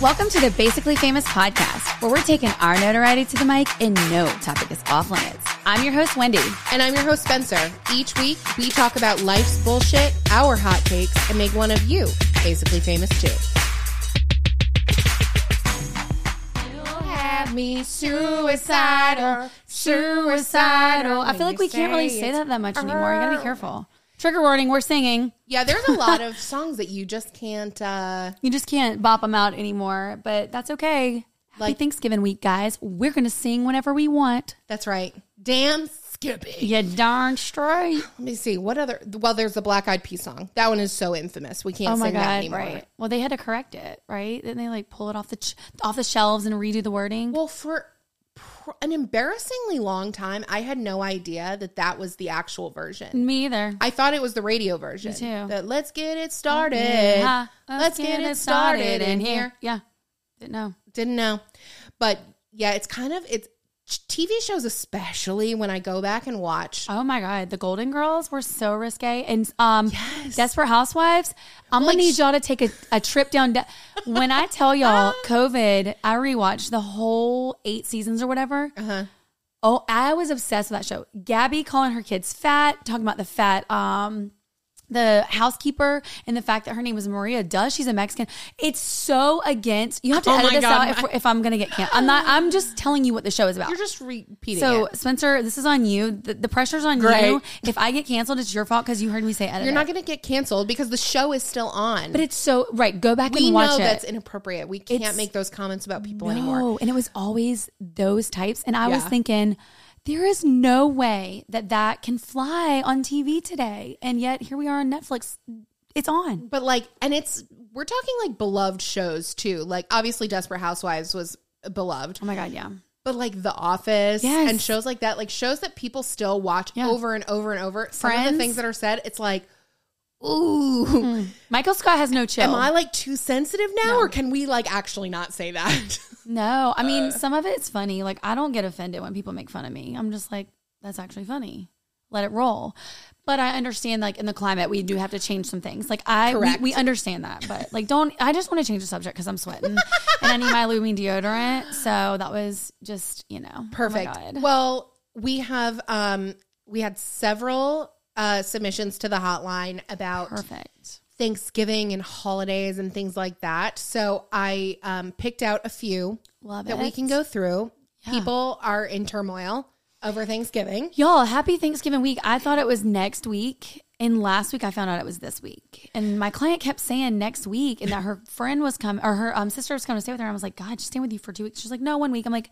Welcome to the Basically Famous podcast, where we're taking our notoriety to the mic and no topic is off limits. I'm your host, Wendy. And I'm your host, Spencer. Each week, we talk about life's bullshit, our hot takes, and make one of you basically famous too. You'll have me suicidal. I feel like we can't really say that much anymore. You gotta be careful. Trigger warning, we're singing. Yeah, there's a lot of songs that you just can't... You just can't bop them out anymore, but that's okay. Like, happy Thanksgiving week, guys. We're going to sing whenever we want. That's right. Damn skippy. Yeah, darn straight. Let me see. What other... Well, there's the Black Eyed Peas song. That one is so infamous. We can't sing that anymore. Right. Well, they had to correct it, right? Didn't they pull it off the shelves and redo the wording? Well, for an embarrassingly long time, I had no idea that was the actual version. Me either. I thought it was the radio version. Me too. That let's get it started. Yeah. Let's get it started in here. Yeah. Didn't know. But yeah, it's TV shows, especially when I go back and watch. Oh my God. The Golden Girls were so risque. And yes. Desperate Housewives, I'm going to need y'all to take a trip down. When I tell y'all COVID, I rewatched the whole 8 seasons or whatever. Uh-huh. Oh, I was obsessed with that show. Gabby calling her kids fat, talking about the fat, the housekeeper, and the fact that her name was Maria Dush. She's a Mexican. It's so against. You have to edit this out if I'm going to get canceled. I'm just telling you what the show is about. You're just repeating it. So, Spencer, this is on you. The pressure's on you. If I get canceled, it's your fault because you heard me say edit. You're not going to get canceled because the show is still on. But it's so, right, go back and watch it. We know that's inappropriate. We can't make those comments about people anymore. No, and it was always those types. And I was thinking... There is no way that can fly on TV today. And yet here we are on Netflix. It's on. But we're talking beloved shows too. Obviously Desperate Housewives was beloved. Oh my God, yeah. But The Office and shows like that, shows that people still watch over and over and over. Some of the things that are said, it's ooh. Mm. Michael Scott has no chill. Am I too sensitive now or can we actually not say that? No, I mean, some of it's funny. I don't get offended when people make fun of me. I'm just that's actually funny. Let it roll. But I understand, in the climate, we do have to change some things. We understand that. But, don't, I just want to change the subject because I'm sweating. And I need my Lume deodorant. So that was just, perfect. Oh well, we had several submissions to the hotline about... Perfect. Thanksgiving and holidays and things like that. So I picked out a few that we can go through. Yeah. People are in turmoil over Thanksgiving. Y'all, happy Thanksgiving week. I thought it was next week. And last week I found out it was this week. And my client kept saying next week and that her friend was coming or her sister was coming to stay with her. And I was God, she's staying with you for 2 weeks. She's no, 1 week. I'm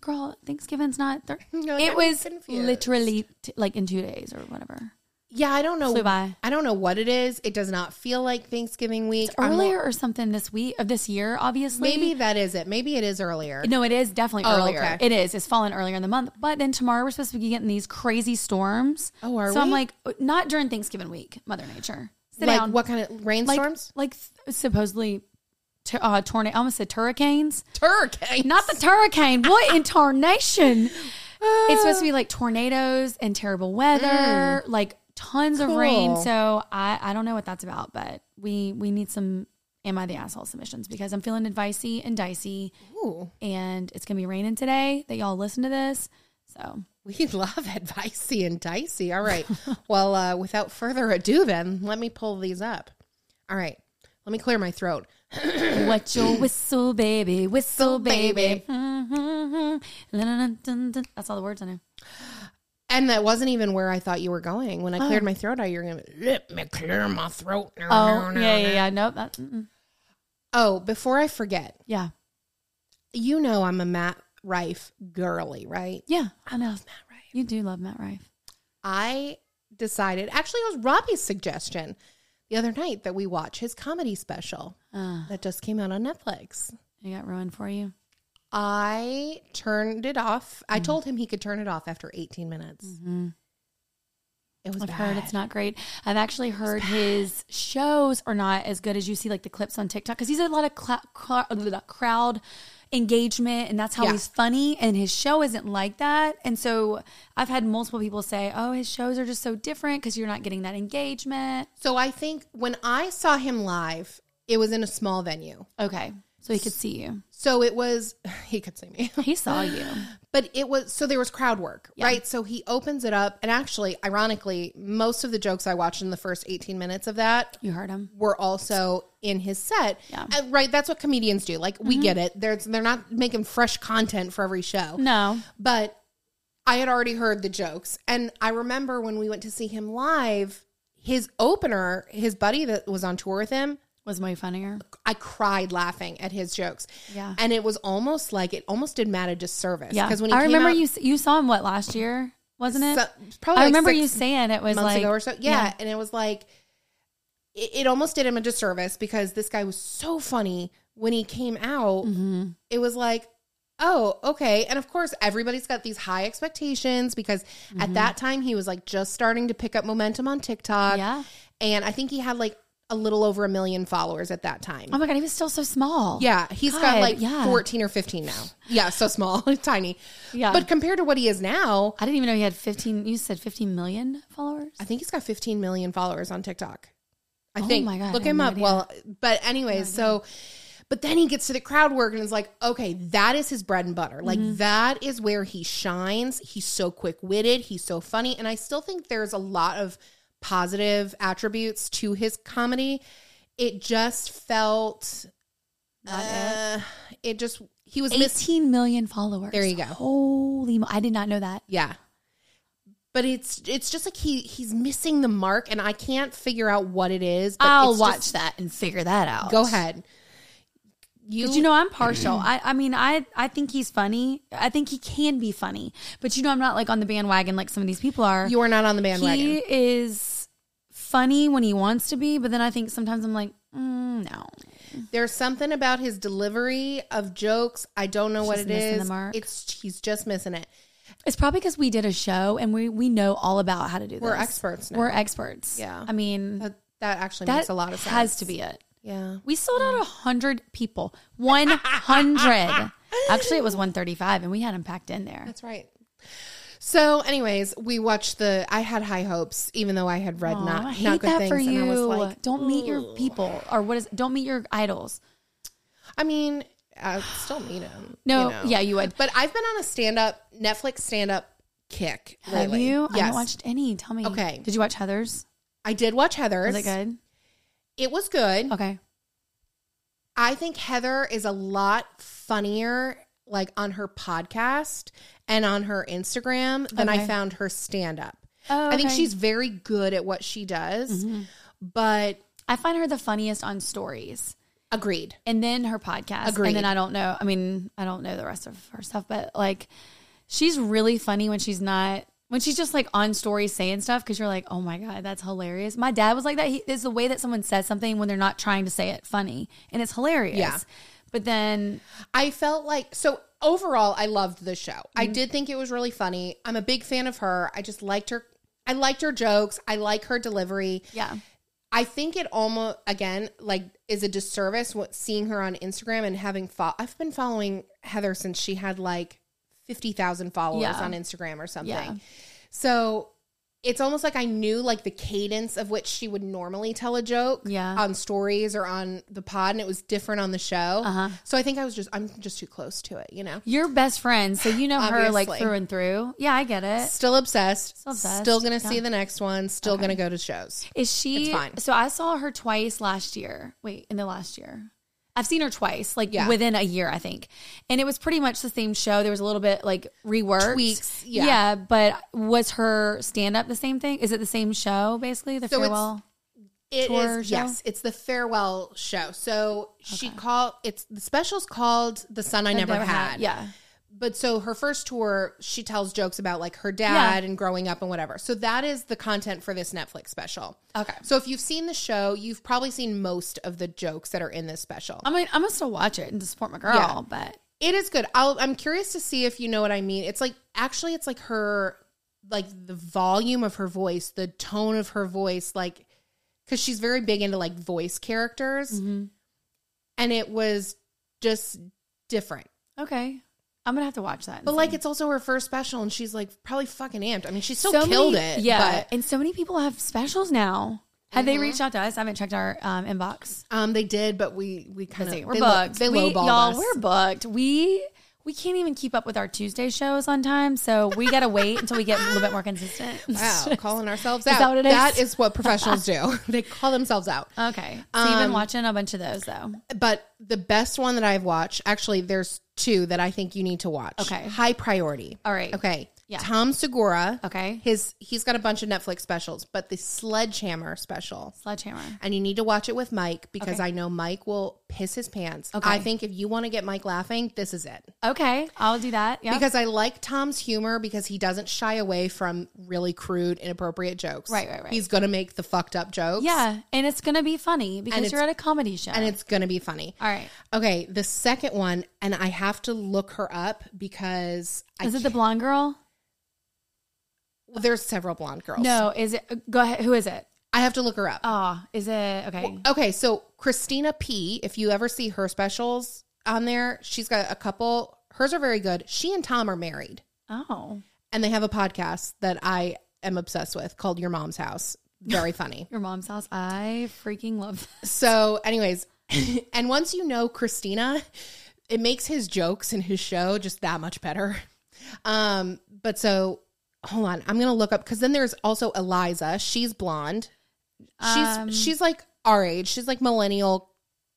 girl, Thanksgiving's not. It was confused. Literally in 2 days or whatever. Yeah, I don't know. I don't know what it is. It does not feel like Thanksgiving week. It's earlier or something this week of this year, obviously. Maybe that is it. Maybe it is earlier. No, it is definitely earlier. Okay. It is. It's fallen earlier in the month. But then tomorrow we're supposed to be getting these crazy storms. Oh, are we? So I'm not during Thanksgiving week, Mother Nature. Sit down. What kind of rainstorms? Supposedly tornado. I almost said hurricanes. Hurricanes. Not the hurricane. What in tarnation? It's supposed to be tornadoes and terrible weather. Tons of rain, so I don't know what that's about, but we need some Am I the Asshole submissions because I'm feeling advicey and dicey. Ooh. And it's going to be raining today that y'all listen to this. So we love advicey and dicey. All right. Well, without further ado then, let me pull these up. All right. Let me clear my throat. What your whistle, baby. Whistle, baby. That's all the words I know. And that wasn't even where I thought you were going. When I cleared my throat out, you were going to let me clear my throat. No, yeah. Nope. Oh, before I forget. Yeah. You know I'm a Matt Rife girly, right? Yeah, I know. I love Matt Rife. You do love Matt Rife. I decided, actually it was Robbie's suggestion, the other night that we watched his comedy special that just came out on Netflix. It got ruined for you? I turned it off. Mm-hmm. I told him he could turn it off after 18 minutes. Mm-hmm. I've heard it's not great. I've actually heard his shows are not as good as you see, like the clips on TikTok, because he's a lot of crowd engagement, and that's how he's funny, and his show isn't like that. And so I've had multiple people say, oh, his shows are just so different because you're not getting that engagement. So I think when I saw him live, it was in a small venue. Okay. So he could see you. So it was, he could see me. He saw you. But it was, so there was crowd work, right? So he opens it up. And actually, ironically, most of the jokes I watched in the first 18 minutes of that. You heard him. Were also in his set. Yeah. Right. That's what comedians do. Like, we get it. They're not making fresh content for every show. No. But I had already heard the jokes. And I remember when we went to see him live, his opener, his buddy that was on tour with him, was way funnier. I cried laughing at his jokes. Yeah. And it was almost like it almost did Matt a disservice. Yeah. Because when I remember you saw him, what, last year? Wasn't it? Probably. I remember you saying it was months ago or so. Yeah. And it was like, it almost did him a disservice because this guy was so funny when he came out. Mm-hmm. It was like, oh, okay. And of course, everybody's got these high expectations because at that time he was like just starting to pick up momentum on TikTok. Yeah. And I think he had like a little over 1 million followers at that time. Oh my God, he was still so small. Yeah, he's got like 14 or 15 now. Yeah, so small, tiny. Yeah. But compared to what he is now. I didn't even know he had 15, you said 15 million followers? I think he's got 15 million followers on TikTok. I think. Oh my God. Look him up. Well, but anyways, so, but then he gets to the crowd work and is like, okay, that is his bread and butter. Like that is where he shines. He's so quick-witted. He's so funny. And I still think there's a lot of positive attributes to his comedy. It just felt it just he was 18 million followers. There you go. Holy I did not know that. Yeah. But it's just like he's missing the mark and I can't figure out what it is, but I'll watch that and figure that out. Go ahead. You know, I'm partial. I mean, I think he's funny. I think he can be funny. But, you know, I'm not like on the bandwagon like some of these people are. You are not on the bandwagon. He is funny when he wants to be. But then I think sometimes I'm like, no. There's something about his delivery of jokes. I don't know what it is. The mark. He's just missing it. It's probably because we did a show and we know all about how to do this. We're experts now. We're experts. Yeah. I mean. That actually makes a lot of sense. That has to be it. Yeah. We sold out 100 people. 100. Actually, it was 135, and we had them packed in there. That's right. So, anyways, we watched I had high hopes, even though I had read not good things. I hate that for you. And I was like, don't meet your people, or don't meet your idols. I mean, I still meet them. No, you know? Yeah, you would. But I've been on a Netflix stand-up kick lately. Have you? Yes. I haven't watched any. Tell me. Okay. Did you watch Heather's? I did watch Heather's. Was it good? It was good. Okay. I think Heather is a lot funnier, like on her podcast and on her Instagram than I found her stand up. Oh, okay. I think she's very good at what she does, but I find her the funniest on stories. Agreed. And then her podcast. Agreed. And then I don't know. I mean, I don't know the rest of her stuff, but like she's really funny when she's not. When she's just like on story saying stuff, because you're like, oh my God, that's hilarious. My dad was like that. It's the way that someone says something when they're not trying to say it funny. And it's hilarious. Yeah. But then I felt like, so overall, I loved the show. Mm-hmm. I did think it was really funny. I'm a big fan of her. I just liked her. I liked her jokes. I like her delivery. Yeah. I think it almost, again, like is a disservice seeing her on Instagram and having, I've been following Heather since she had like 50,000 followers on Instagram or something. Yeah. So it's almost like I knew like the cadence of which she would normally tell a joke on stories or on the pod, and it was different on the show. Uh-huh. So I think I'm just too close to it, you know? You're best friends, so you know her like through and through. Yeah, I get it. Still obsessed. Still going to see the next one. Still going to go to shows. It's fine. So I saw her twice last year. Wait, in the last year. I've seen her twice, like within a year, I think. And it was pretty much the same show. There was a little bit like reworked. Tweaks. Yeah. Yeah, but was her stand-up the same thing? Is it the same show, basically? The farewell tour show? Yes, it's the farewell show. So she called, the special's called The Sun I Never Had. Yeah. But so her first tour, she tells jokes about like her dad and growing up and whatever. So that is the content for this Netflix special. Okay. So if you've seen the show, you've probably seen most of the jokes that are in this special. I mean, I'm going to still watch it and to support my girl, but. It is good. I'm curious to see if you know what I mean. It's like, actually, it's like her, like the volume of her voice, the tone of her voice, like, because she's very big into like voice characters. Mm-hmm. And it was just different. Okay. I'm going to have to watch that. But, like, it's also her first special, and she's, like, probably fucking amped. I mean, she still killed it. Yeah. But. And so many people have specials now. Have they reached out to us? I haven't checked our inbox. They did, but we kind of... We're booked. They lowballed us. Y'all, we're booked. We can't even keep up with our Tuesday shows on time, so we got to wait until we get a little bit more consistent. Wow. Calling ourselves out. Is that what it is? That is what professionals do. They call themselves out. Okay. So you've been watching a bunch of those, though. But the best one that I've watched... Actually, there's... two that I think you need to watch. Okay. High priority. All right. Okay. Yeah. Tom Segura. Okay. He's got a bunch of Netflix specials, but the Sledgehammer special. Sledgehammer. And you need to watch it with Mike because I know Mike will piss his pants. Okay. I think if you want to get Mike laughing, this is it. Okay. I'll do that. Yeah. Because I like Tom's humor because he doesn't shy away from really crude, inappropriate jokes. Right. He's going to make the fucked up jokes. Yeah. And it's going to be funny because you're at a comedy show. And it's going to be funny. All right. Okay. The second one, and I have to look her up because... Is it the blonde girl? Well, there's several blonde girls. No, is it? Go ahead. Who is it? I have to look her up. Oh, is it? Okay. Well, okay, so Christina P, if you ever see her specials on there, she's got a couple. Hers are very good. She and Tom are married. Oh. And they have a podcast that I am obsessed with called Your Mom's House. Very funny. Your Mom's House. I freaking love this. So anyways, and once you know Christina, it makes his jokes and his show just that much better. But so... Hold on. I'm going to look up because then there's also Eliza. She's blonde. She's like our age. She's like millennial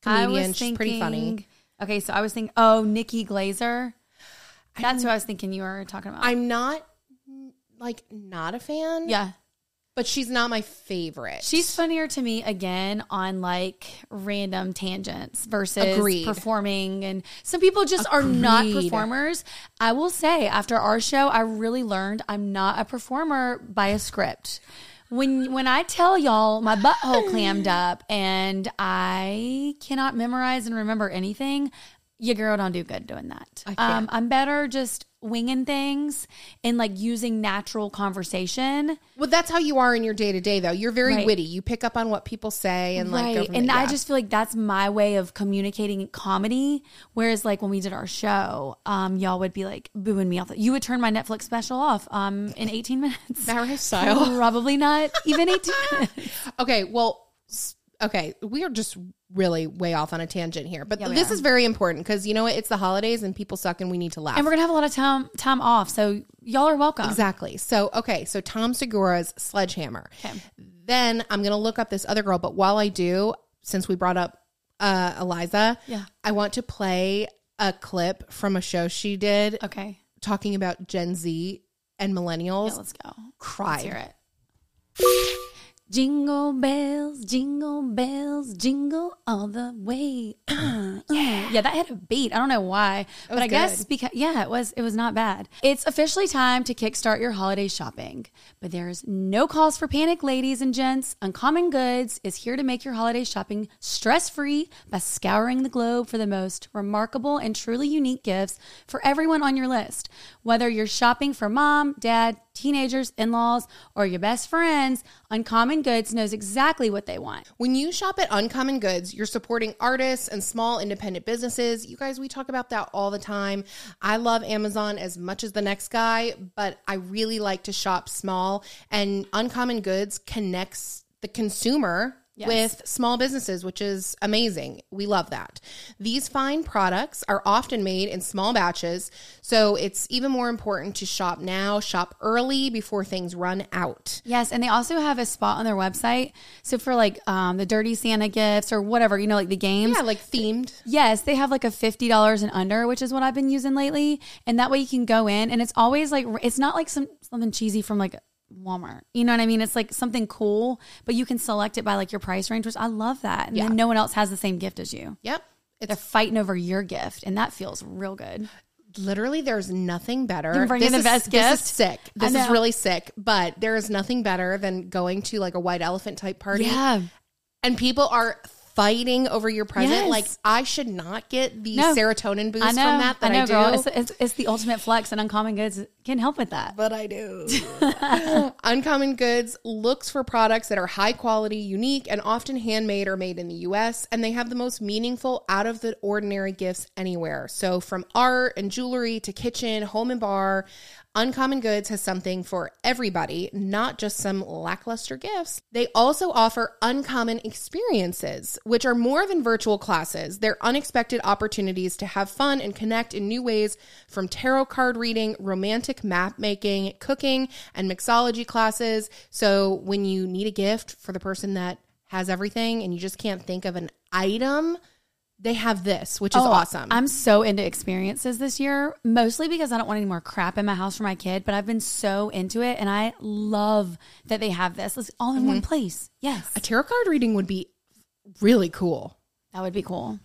comedian. She's pretty funny. Okay. So I was thinking, Nikki Glaser. That's who I was thinking you were talking about. I'm not a fan. Yeah. But she's not my favorite. She's funnier to me, again, on, like, random tangents versus performing. And some people just are not performers. I will say, after our show, I really learned I'm not a performer by a script. When I tell y'all my butthole clammed up and I cannot memorize and remember anything, your girl don't do good doing that. I'm better just... winging things and like using natural conversation. Well, that's how you are in your day-to-day though. You're very witty. You pick up on what people say and like go from and there. I just feel like that's my way of communicating comedy, whereas like when we did our show, y'all would be like booing me off. You would turn my Netflix special off in 18 minutes. Matt Rife style. Probably not even 18 minutes. Okay, we are just really way off on a tangent here. But this is very important because, you know what, it's the holidays and people suck and we need to laugh. And we're going to have a lot of time off, so y'all are welcome. Exactly. So, okay, so Tom Segura's Sledgehammer. Okay. Then I'm going to look up this other girl. But while I do, since we brought up Eliza, I want to play a clip from a show she did talking about Gen Z and millennials. Yeah, let's go. Let's hear it. Jingle bells, jingle all the way. Yeah, that had a beat. I don't know why, but I guess because it was not bad. It's officially time to kickstart your holiday shopping, but there's no cause for panic, ladies and gents. Uncommon Goods is here to make your holiday shopping stress-free by scouring the globe for the most remarkable and truly unique gifts for everyone on your list. Whether you're shopping for mom, dad, teenagers, in-laws, or your best friends, Uncommon Goods knows exactly what they want. When you shop at Uncommon Goods, you're supporting artists and small independent businesses. You guys, we talk about that all the time. I love Amazon as much as the next guy, but I really like to shop small, and Uncommon Goods connects the consumer with small businesses, which is amazing. We love that. These fine products are often made in small batches, so it's even more important to shop now, shop early before things run out. Yes, and they also have a spot on their website. So for like the Dirty Santa gifts or whatever, you know, like the games. Yeah, like themed. Yes, they have like a $50 and under, which is what I've been using lately. And that way you can go in and it's always like, it's not like something cheesy from like Walmart. You know what I mean? It's like something cool, but you can select it by like your price range, which I love that. And then no one else has the same gift as you. Yep. They're fighting over your gift, and that feels real good. literally there's nothing better than bringing the best gift. This is sick. This is really sick, but there is nothing better than going to like a white elephant type party. Yeah. And people are fighting over your present. Yes. Like I should not get the serotonin boost from that. I do. Girl. It's the ultimate flex, and Uncommon Goods can help with that. But I do. Uncommon Goods looks for products that are high quality, unique, and often handmade or made in the U.S. And they have the most meaningful, out of the ordinary gifts anywhere. So from art and jewelry to kitchen, home and bar, Uncommon Goods has something for everybody, not just some lackluster gifts. They also offer uncommon experiences, which are more than virtual classes. They're unexpected opportunities to have fun and connect in new ways, from tarot card reading, romantic map making, cooking, and mixology classes. So when you need a gift for the person that has everything and you just can't think of an item, they have this, which is awesome. I'm so into experiences this year, mostly because I don't want any more crap in my house for my kid, but I've been so into it, and I love that they have this. It's all in one place. Yes. A tarot card reading would be really cool. That would be cool.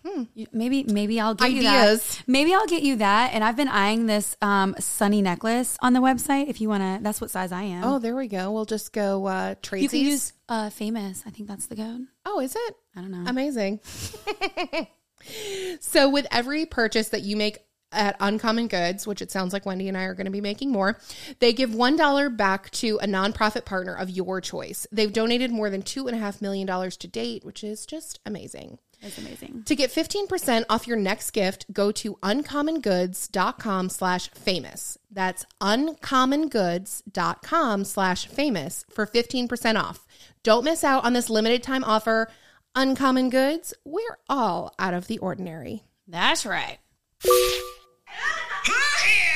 Maybe I'll get you that. Maybe I'll get you that. And I've been eyeing this sunny necklace on the website. If you want to, that's what size I am. Oh, there we go. We'll just go Tracy's. You can use famous. I think that's the code. Oh, is it? I don't know. Amazing. So with every purchase that you make at Uncommon Goods, which it sounds like Wendy and I are going to be making more, they give $1 back to a nonprofit partner of your choice. They've donated more than $2.5 million to date, which is just amazing. That's amazing. To get 15% off your next gift, go to uncommongoods.com/famous. That's uncommongoods.com/famous for 15% off. Don't miss out on this limited time offer. Uncommon Goods, we're all out of the ordinary. That's right. Who's here?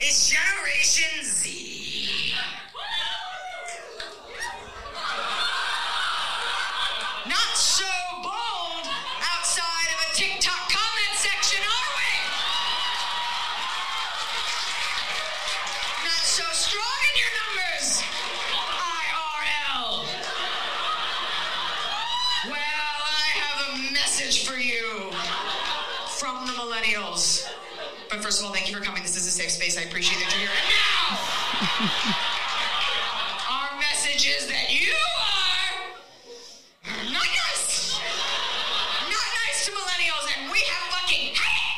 It's Generation Z. Not so bold outside of a TikTok comment section, are we? Not so strong in your numbers, IRL. Well, I have a message for you from the millennials. But first of all, thank you for coming. This is a safe space. I appreciate that you're here. And now, our message is that you are not nice. Not nice to millennials, and we have fucking had it.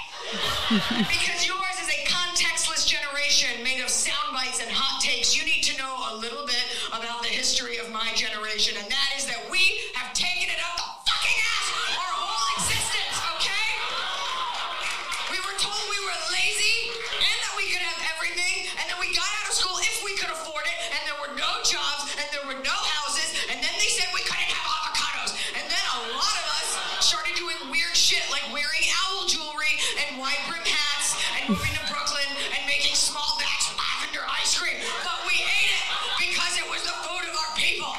Because yours is a contextless generation made of sound bites and hot takes. You need to know a little bit about the history of my generation, and that is that we have taken it up the fucking ass our whole existence, okay? We were told we were lazy and that we could have everything, and then we got out of school if we could afford it, and there were no jobs and there were no houses, and then they said we couldn't have avocados, and then a lot of us started doing weird shit like wearing owl jewelry and wide brim hats and moving to Brooklyn and making small batch lavender ice cream, but we ate it because it was the food of our people.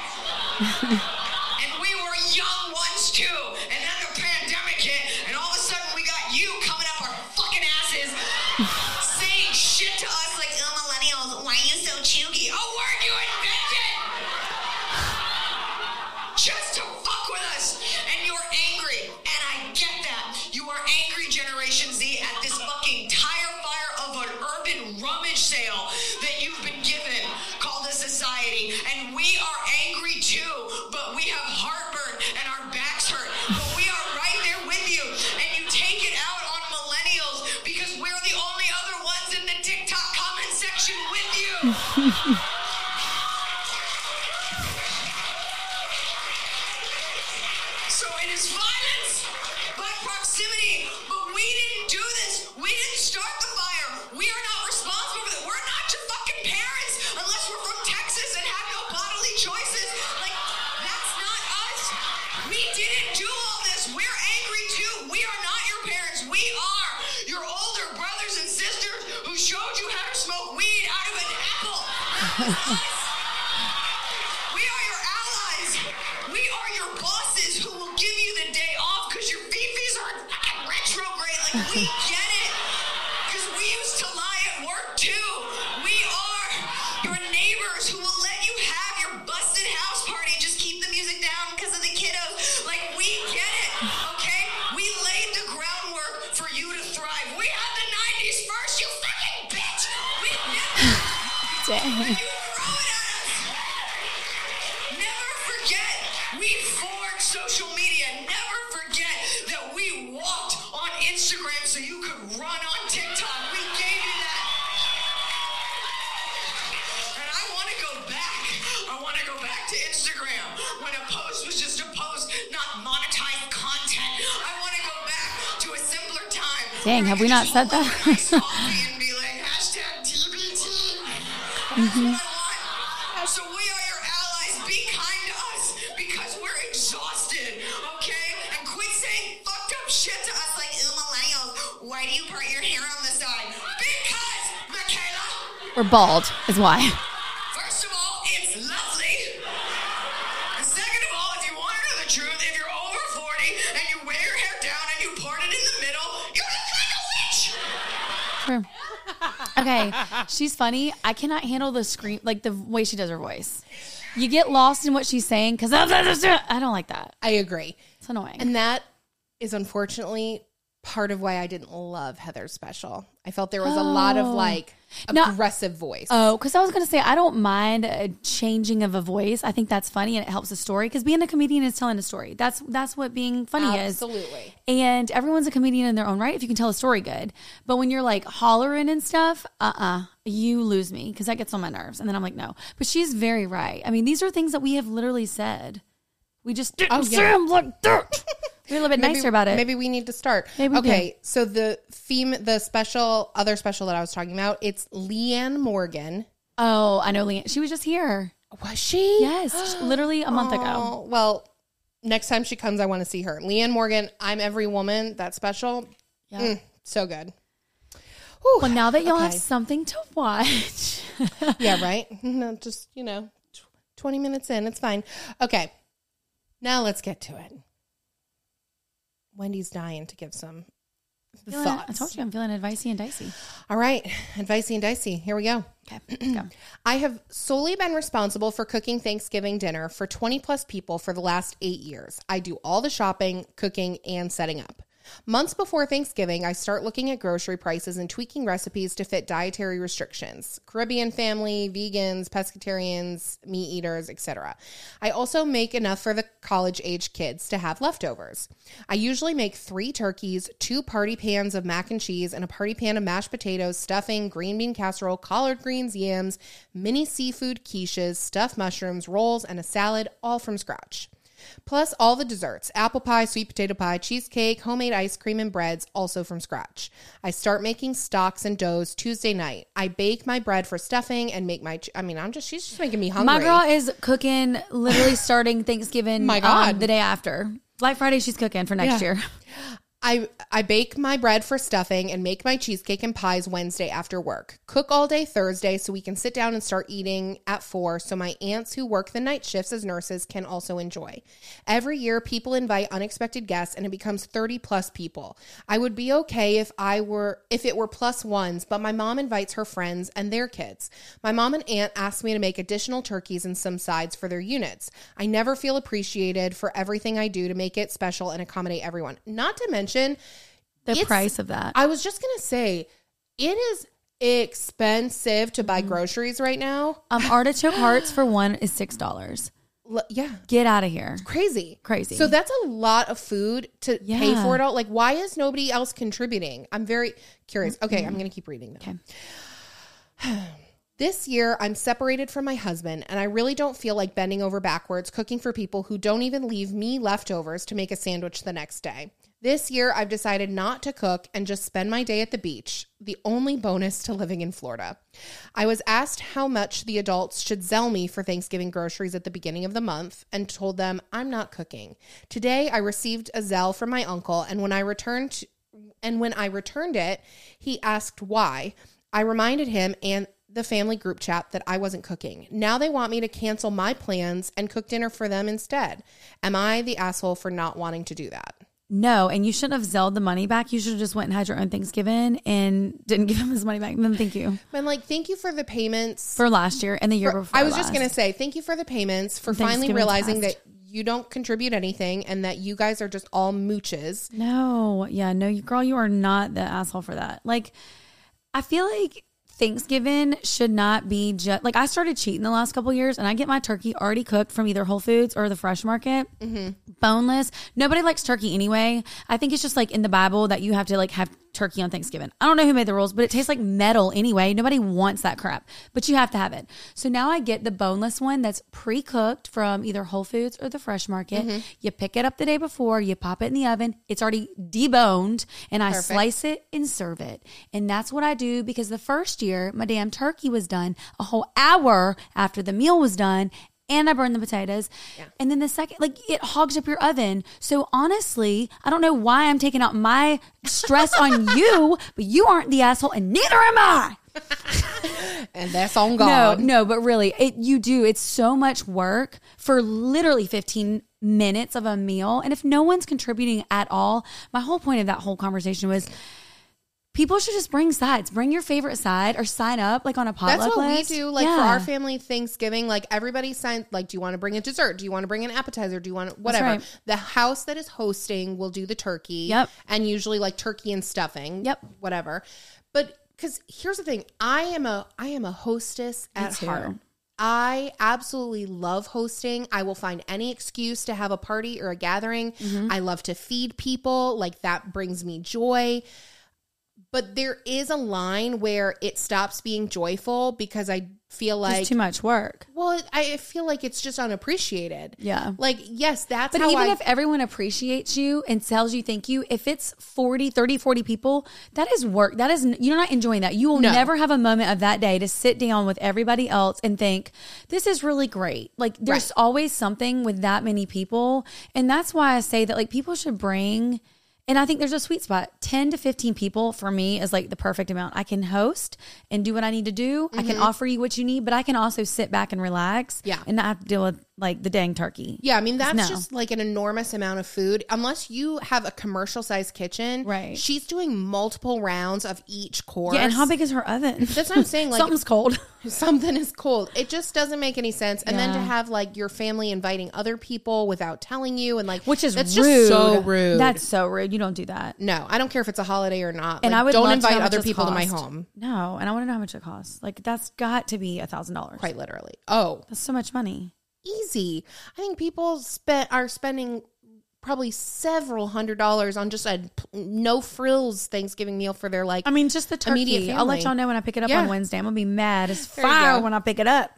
And we were young ones too. And then the pandemic hit, and all of a sudden we got you coming up our fucking asses, saying shit to us like, "Oh, millennials, why are you so chuggy?" Oh, word you invented! Just to fuck with us. And you're angry, and I get that. You are angry, Generation Z, at this fucking tire fire of an urban rummage sale that you've been given called a society, and we are angry too, but we have heartburn and our backs hurt, but we are right there with you, and you take it out on millennials because we're the only other ones in the TikTok comment section with you. So it is violence by proximity, but we didn't do this. We didn't start the fire. We are not responsible for that. We're not your fucking parents unless we're from Texas and have no bodily choices. Like, that's not us. We didn't do all this. We're angry too. We are not your parents. We are your older brothers and sisters who showed you how to smoke weed out of an apple. That was us. We are your allies. We are your bosses who will give you the day off because your fifis are fucking retrograde. Like, we get it. Because we used to lie at work too. We are your neighbors who will let you have your busted house party. Just keep the music down because of the kiddos. Like, we get it, okay? We laid the groundwork for you to thrive. We had the 90s first. day. Dang, have we not said that? Mm-hmm. So we are your allies. Be kind to us because we're exhausted, okay? And quit saying fucked up shit to us like, ooh, millennials, why do you part your hair on the side? Because, Michaela, we're bald is why. First of all, it's lovely. And second of all, if you want to know the truth, if you're over 40 and you wear your hair down and you part it in the middle, you look like a witch. True. Okay, she's funny. I cannot handle the scream, like the way she does her voice. You get lost in what she's saying because I don't like that. I agree. It's annoying. And that is unfortunately part of why I didn't love Heather's special. I felt there was a lot of like aggressive voice. Oh, because I was going to say, I don't mind a changing of a voice. I think that's funny and it helps the story because being a comedian is telling a story. That's what being funny is. Absolutely. And everyone's a comedian in their own right if you can tell a story good. But when you're like hollering and stuff, you lose me because that gets on my nerves. And then I'm like, no. But she's very right. I mean, these are things that we have literally said. We just didn't say them like that. We're a little bit nicer about it. Maybe we need to start. Okay, so the theme, the special, other special that I was talking about, it's Leanne Morgan. Oh, I know Leanne. She was just here. Was she? Yes, literally a month ago. Well, next time she comes, I want to see her. Leanne Morgan, I'm Every Woman, that special. Yeah. So good. Whew. Well, now that y'all have something to watch. Yeah, right? No, just, 20 minutes in, it's fine. Okay, now let's get to it. Wendy's dying to give some thoughts. I told you I'm feeling advicey and dicey. All right. Advicey and dicey. Here we go. Okay. Go. I have solely been responsible for cooking Thanksgiving dinner for 20 plus people for the last 8 years. I do all the shopping, cooking, and setting up. Months before Thanksgiving, I start looking at grocery prices and tweaking recipes to fit dietary restrictions. Caribbean family, vegans, pescatarians, meat eaters, etc. I also make enough for the college-age kids to have leftovers. I usually make 3 turkeys, 2 party pans of mac and cheese, and a party pan of mashed potatoes, stuffing, green bean casserole, collard greens, yams, mini seafood quiches, stuffed mushrooms, rolls, and a salad, all from scratch. Plus all the desserts, apple pie, sweet potato pie, cheesecake, homemade ice cream, and breads, also from scratch. I start making stocks and doughs Tuesday night. I bake my bread for stuffing and make my, she's just making me hungry. My girl is cooking literally starting Thanksgiving the day after. Black Friday, she's cooking for next year. I bake my bread for stuffing and make my cheesecake and pies Wednesday after work. Cook all day Thursday so we can sit down and start eating at 4 so my aunts who work the night shifts as nurses can also enjoy. Every year, people invite unexpected guests and it becomes 30 plus people. I would be okay if it were plus ones, but my mom invites her friends and their kids. My mom and aunt asked me to make additional turkeys and some sides for their units. I never feel appreciated for everything I do to make it special and accommodate everyone. Not to mention the price of that. I was just going to say, it is expensive to buy groceries right now. Artichoke hearts for one is $6. Yeah. Get out of here. It's crazy. Crazy. So that's a lot of food to pay for it all. Like, why is nobody else contributing? I'm very curious. Okay, I'm going to keep reading them. Okay. This year, I'm separated from my husband, and I really don't feel like bending over backwards, cooking for people who don't even leave me leftovers to make a sandwich the next day. This year, I've decided not to cook and just spend my day at the beach, the only bonus to living in Florida. I was asked how much the adults should sell me for Thanksgiving groceries at the beginning of the month and told them I'm not cooking. Today, I received a Zelle from my uncle, and when I returned it, he asked why. I reminded him and the family group chat that I wasn't cooking. Now they want me to cancel my plans and cook dinner for them instead. Am I the asshole for not wanting to do that? No, and you shouldn't have Zelled the money back. You should have just went and had your own Thanksgiving and didn't give him his money back. Then thank you. I'm like, thank you for the payments. For last year and the year before. I was just going to say, thank you for the payments for finally realizing that you don't contribute anything and that you guys are just all mooches. No, girl, you are not the asshole for that. Like, I feel like Thanksgiving should not be just like, I started cheating the last couple of years, and I get my turkey already cooked from either Whole Foods or the Fresh Market, boneless. Nobody likes turkey anyway. I think it's just like in the Bible that you have to like have turkey on Thanksgiving. I don't know who made the rules, but it tastes like metal anyway. Nobody wants that crap, but you have to have it. So now I get the boneless one that's pre-cooked from either Whole Foods or the Fresh Market. You pick it up the day before, you pop it in the oven. It's already deboned, and I slice it and serve it. And that's what I do, because the first year, my damn turkey was done a whole hour after the meal was done, and I burned the potatoes. And then the second, like, it hogs up your oven. So honestly, I don't know why I'm taking out my stress on you, but you aren't the asshole, and neither am I. And that's on God. No, but really, you do. It's so much work for literally 15 minutes of a meal. And if no one's contributing at all, my whole point of that whole conversation was, people should just bring sides. Bring your favorite side or sign up like on a potluck list. That's what we do. Like for our family Thanksgiving, like everybody signs, like, do you want to bring a dessert? Do you want to bring an appetizer? Do you want to, whatever? The house that is hosting will do the turkey. And usually like turkey and stuffing. Whatever. But because here's the thing. I am a hostess at heart. I absolutely love hosting. I will find any excuse to have a party or a gathering. I love to feed people. Like that brings me joy. But there is a line where it stops being joyful, because I feel like it's too much work. Well, I feel like it's just unappreciated. Like, yes, that's but how even if everyone appreciates you and tells you thank you, if it's 40 people, that is work. That is, you're not enjoying that. You will never have a moment of that day to sit down with everybody else and think, this is really great. Like there's always something with that many people. And that's why I say that like people should bring. And I think there's a sweet spot. 10 to 15 people for me is like the perfect amount. I can host and do what I need to do. I can offer you what you need, but I can also sit back and relax and not have to deal with like the dang turkey. Yeah, I mean, that's just like an enormous amount of food. Unless you have a commercial-sized kitchen. Right. She's doing multiple rounds of each course. Yeah, and how big is her oven? That's what I'm saying. Like, something's cold. Something is cold. It just doesn't make any sense. And then to have like your family inviting other people without telling you, and like, which is that's rude. Just so rude. That's so rude. You don't do that. No, I don't care if it's a holiday or not. And like, I would don't invite other people to my home. No, and I want to know how much it costs. Like, that's got to be $1,000. Quite literally. Oh, that's so much money. Easy. I think people are spending probably several $100s on just a no frills Thanksgiving meal for their like. I mean, just the turkey. I'll let y'all know when I pick it up on Wednesday. I'm gonna be mad as fire when I pick it up.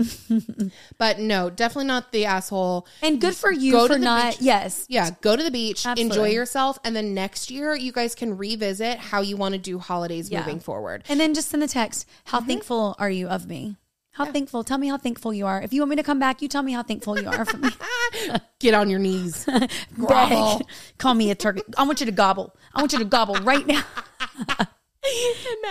But no, definitely not the asshole. And good for you for not. Beach. Yes. Yeah. Go to the beach. Absolutely. Enjoy yourself, and then next year you guys can revisit how you want to do holidays moving forward. And then just send the text. How thankful are you of me? How thankful. Tell me how thankful you are. If you want me to come back, you tell me how thankful you are for me. Get on your knees. Grovel. Call me a turkey. I want you to gobble. I want you to gobble right now.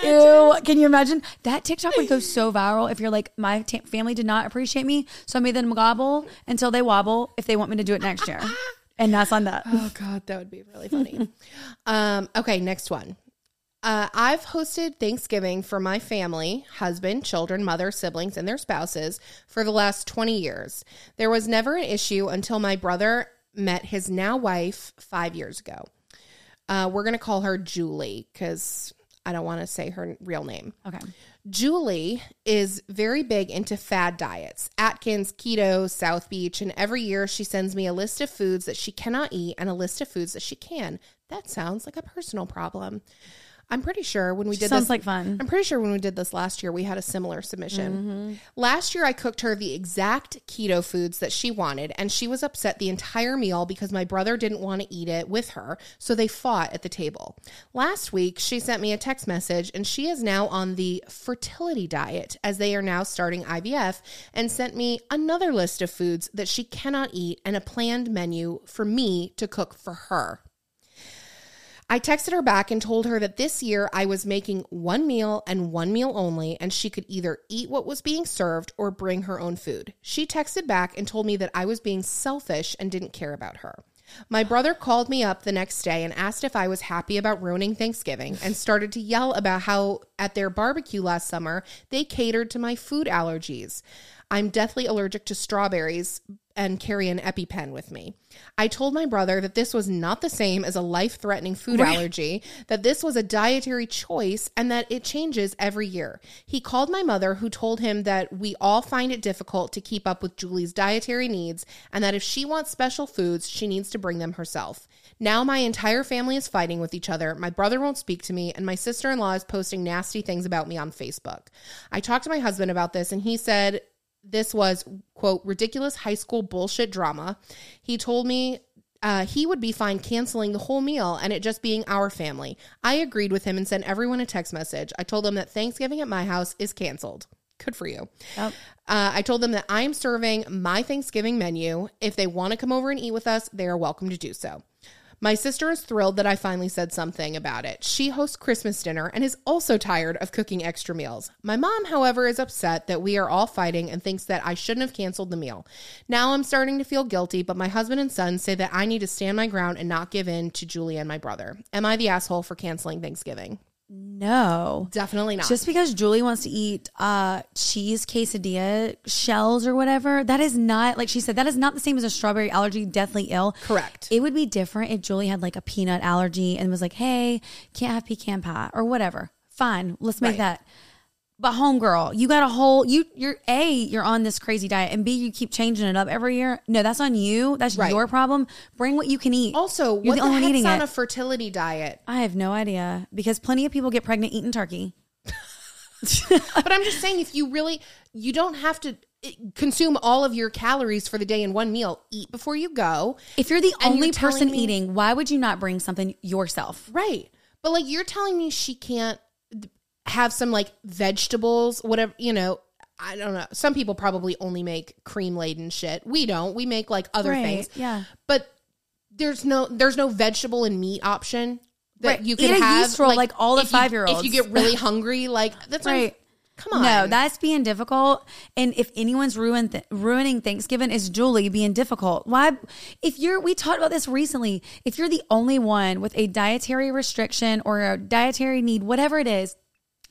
Ew, can you imagine? That TikTok would go so viral if you're like, my family did not appreciate me, so I made them gobble until they wobble if they want me to do it next year. And that's on that. Oh, God, that would be really funny. Okay, next one. I've hosted Thanksgiving for my family, husband, children, mother, siblings, and their spouses for the last 20 years. There was never an issue until my brother met his now wife 5 years ago. We're going to call her Julie because I don't want to say her real name. Okay. Julie is very big into fad diets, Atkins, keto, South Beach, and every year she sends me a list of foods that she cannot eat and a list of foods that she can. That sounds like a personal problem. I'm pretty sure when we did this. Sounds like fun. I'm pretty sure when we did this last year, we had a similar submission. Last year, I cooked her the exact keto foods that she wanted, and she was upset the entire meal because my brother didn't want to eat it with her, so they fought at the table. Last week, she sent me a text message, and she is now on the fertility diet, as they are now starting IVF, and sent me another list of foods that she cannot eat and a planned menu for me to cook for her. I texted her back and told her that this year I was making one meal and one meal only, and she could either eat what was being served or bring her own food. She texted back and told me that I was being selfish and didn't care about her. My brother called me up the next day and asked if I was happy about ruining Thanksgiving, and started to yell about how at their barbecue last summer, they catered to my food allergies. I'm deathly allergic to strawberries and carry an EpiPen with me. I told my brother that this was not the same as a life-threatening food allergy, that this was a dietary choice, and that it changes every year. He called my mother, who told him that we all find it difficult to keep up with Julie's dietary needs, and that if she wants special foods, she needs to bring them herself. Now my entire family is fighting with each other. My brother won't speak to me, and my sister-in-law is posting nasty things about me on Facebook. I talked to my husband about this, and he said this was, quote, ridiculous high school bullshit drama. He told me he would be fine canceling the whole meal and it just being our family. I agreed with him and sent everyone a text message. I told them that Thanksgiving at my house is canceled. Good for you. Yep. I told them that I'm serving my Thanksgiving menu. If they want to come over and eat with us, they are welcome to do so. My sister is thrilled that I finally said something about it. She hosts Christmas dinner and is also tired of cooking extra meals. My mom, however, is upset that we are all fighting and thinks that I shouldn't have canceled the meal. Now I'm starting to feel guilty, but my husband and son say that I need to stand my ground and not give in to Julie and my brother. Am I the asshole for canceling Thanksgiving? No. Definitely not. Just because Julie wants to eat cheese quesadilla shells or whatever, that is not, like she said, that is not the same as a strawberry allergy, deathly ill. Correct. It would be different if Julie had like a peanut allergy and was like, hey, can't have pecan pie or whatever. Fine, let's make that. But homegirl, you got a whole, you're on this crazy diet, and B, you keep changing it up every year. No, that's on you. That's your problem. Bring what you can eat. Also, what the heck's eating on a fertility diet? I have no idea, because plenty of people get pregnant eating turkey. But I'm just saying, if you really, you don't have to consume all of your calories for the day in one meal. Eat before you go. If you're the only person eating, why would you not bring something yourself? Right. But like, you're telling me she can't have some like vegetables, whatever, you know, I don't know. Some people probably only make cream laden shit. We don't. We make like other things. Yeah. But there's no vegetable and meat option that you can have. Eat a yeast roll like all the 5-year-olds. If you get really hungry, like that's right. Come on. No, that's being difficult. And if anyone's ruining Thanksgiving, it's Julie being difficult. Why? We talked about this recently. If you're the only one with a dietary restriction or a dietary need, whatever it is,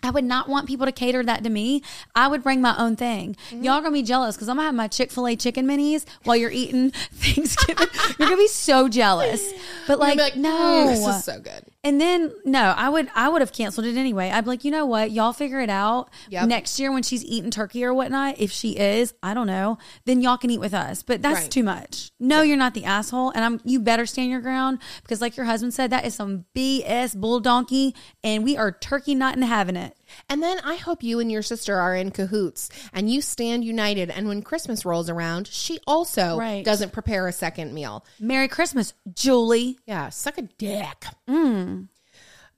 I would not want people to cater that to me. I would bring my own thing. Mm-hmm. Y'all are going to be jealous because I'm going to have my Chick-fil-A chicken minis while you're eating Thanksgiving. You're going to be so jealous. But like, no. This is so good. And then, no, I would have canceled it anyway. I'd be like, you know what? Y'all figure it out. Yep. Next year when she's eating turkey or whatnot, if she is, I don't know, then y'all can eat with us. But that's too much. No, you're not the asshole. And you better stand your ground, because like your husband said, that is some BS bull donkey, and we are turkey not in having it. And then I hope you and your sister are in cahoots and you stand united. And when Christmas rolls around, she also doesn't prepare a second meal. Merry Christmas, Julie. Yeah, suck a dick. Mm.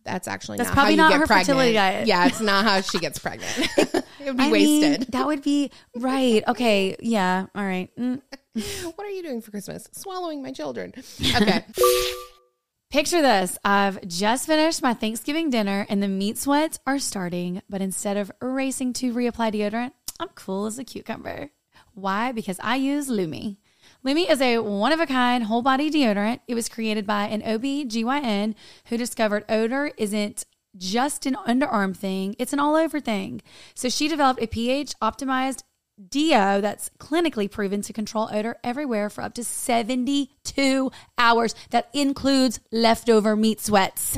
That's probably not her fertility diet. Yeah, it's not how she gets pregnant. It would be wasted. That would be right. Okay. Yeah. All right. Mm. What are you doing for Christmas? Swallowing my children. Okay. Picture this. I've just finished my Thanksgiving dinner and the meat sweats are starting, but instead of racing to reapply deodorant, I'm cool as a cucumber. Why? Because I use Lume. Lume is a one-of-a-kind whole-body deodorant. It was created by an OB-GYN who discovered odor isn't just an underarm thing, it's an all-over thing. So she developed a pH-optimized deo that's clinically proven to control odor everywhere for up to 72 hours. That includes leftover meat sweats.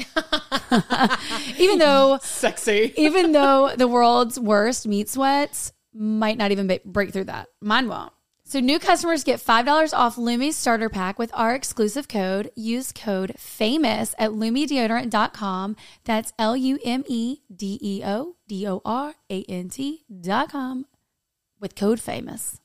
Even though the world's worst meat sweats might not even break through that. Mine won't. So new customers get $5 off Lume's starter pack with our exclusive code. Use code FAMOUS at lumedeodorant.com. That's LUMEDEODORANT.com. With code FAMOUS.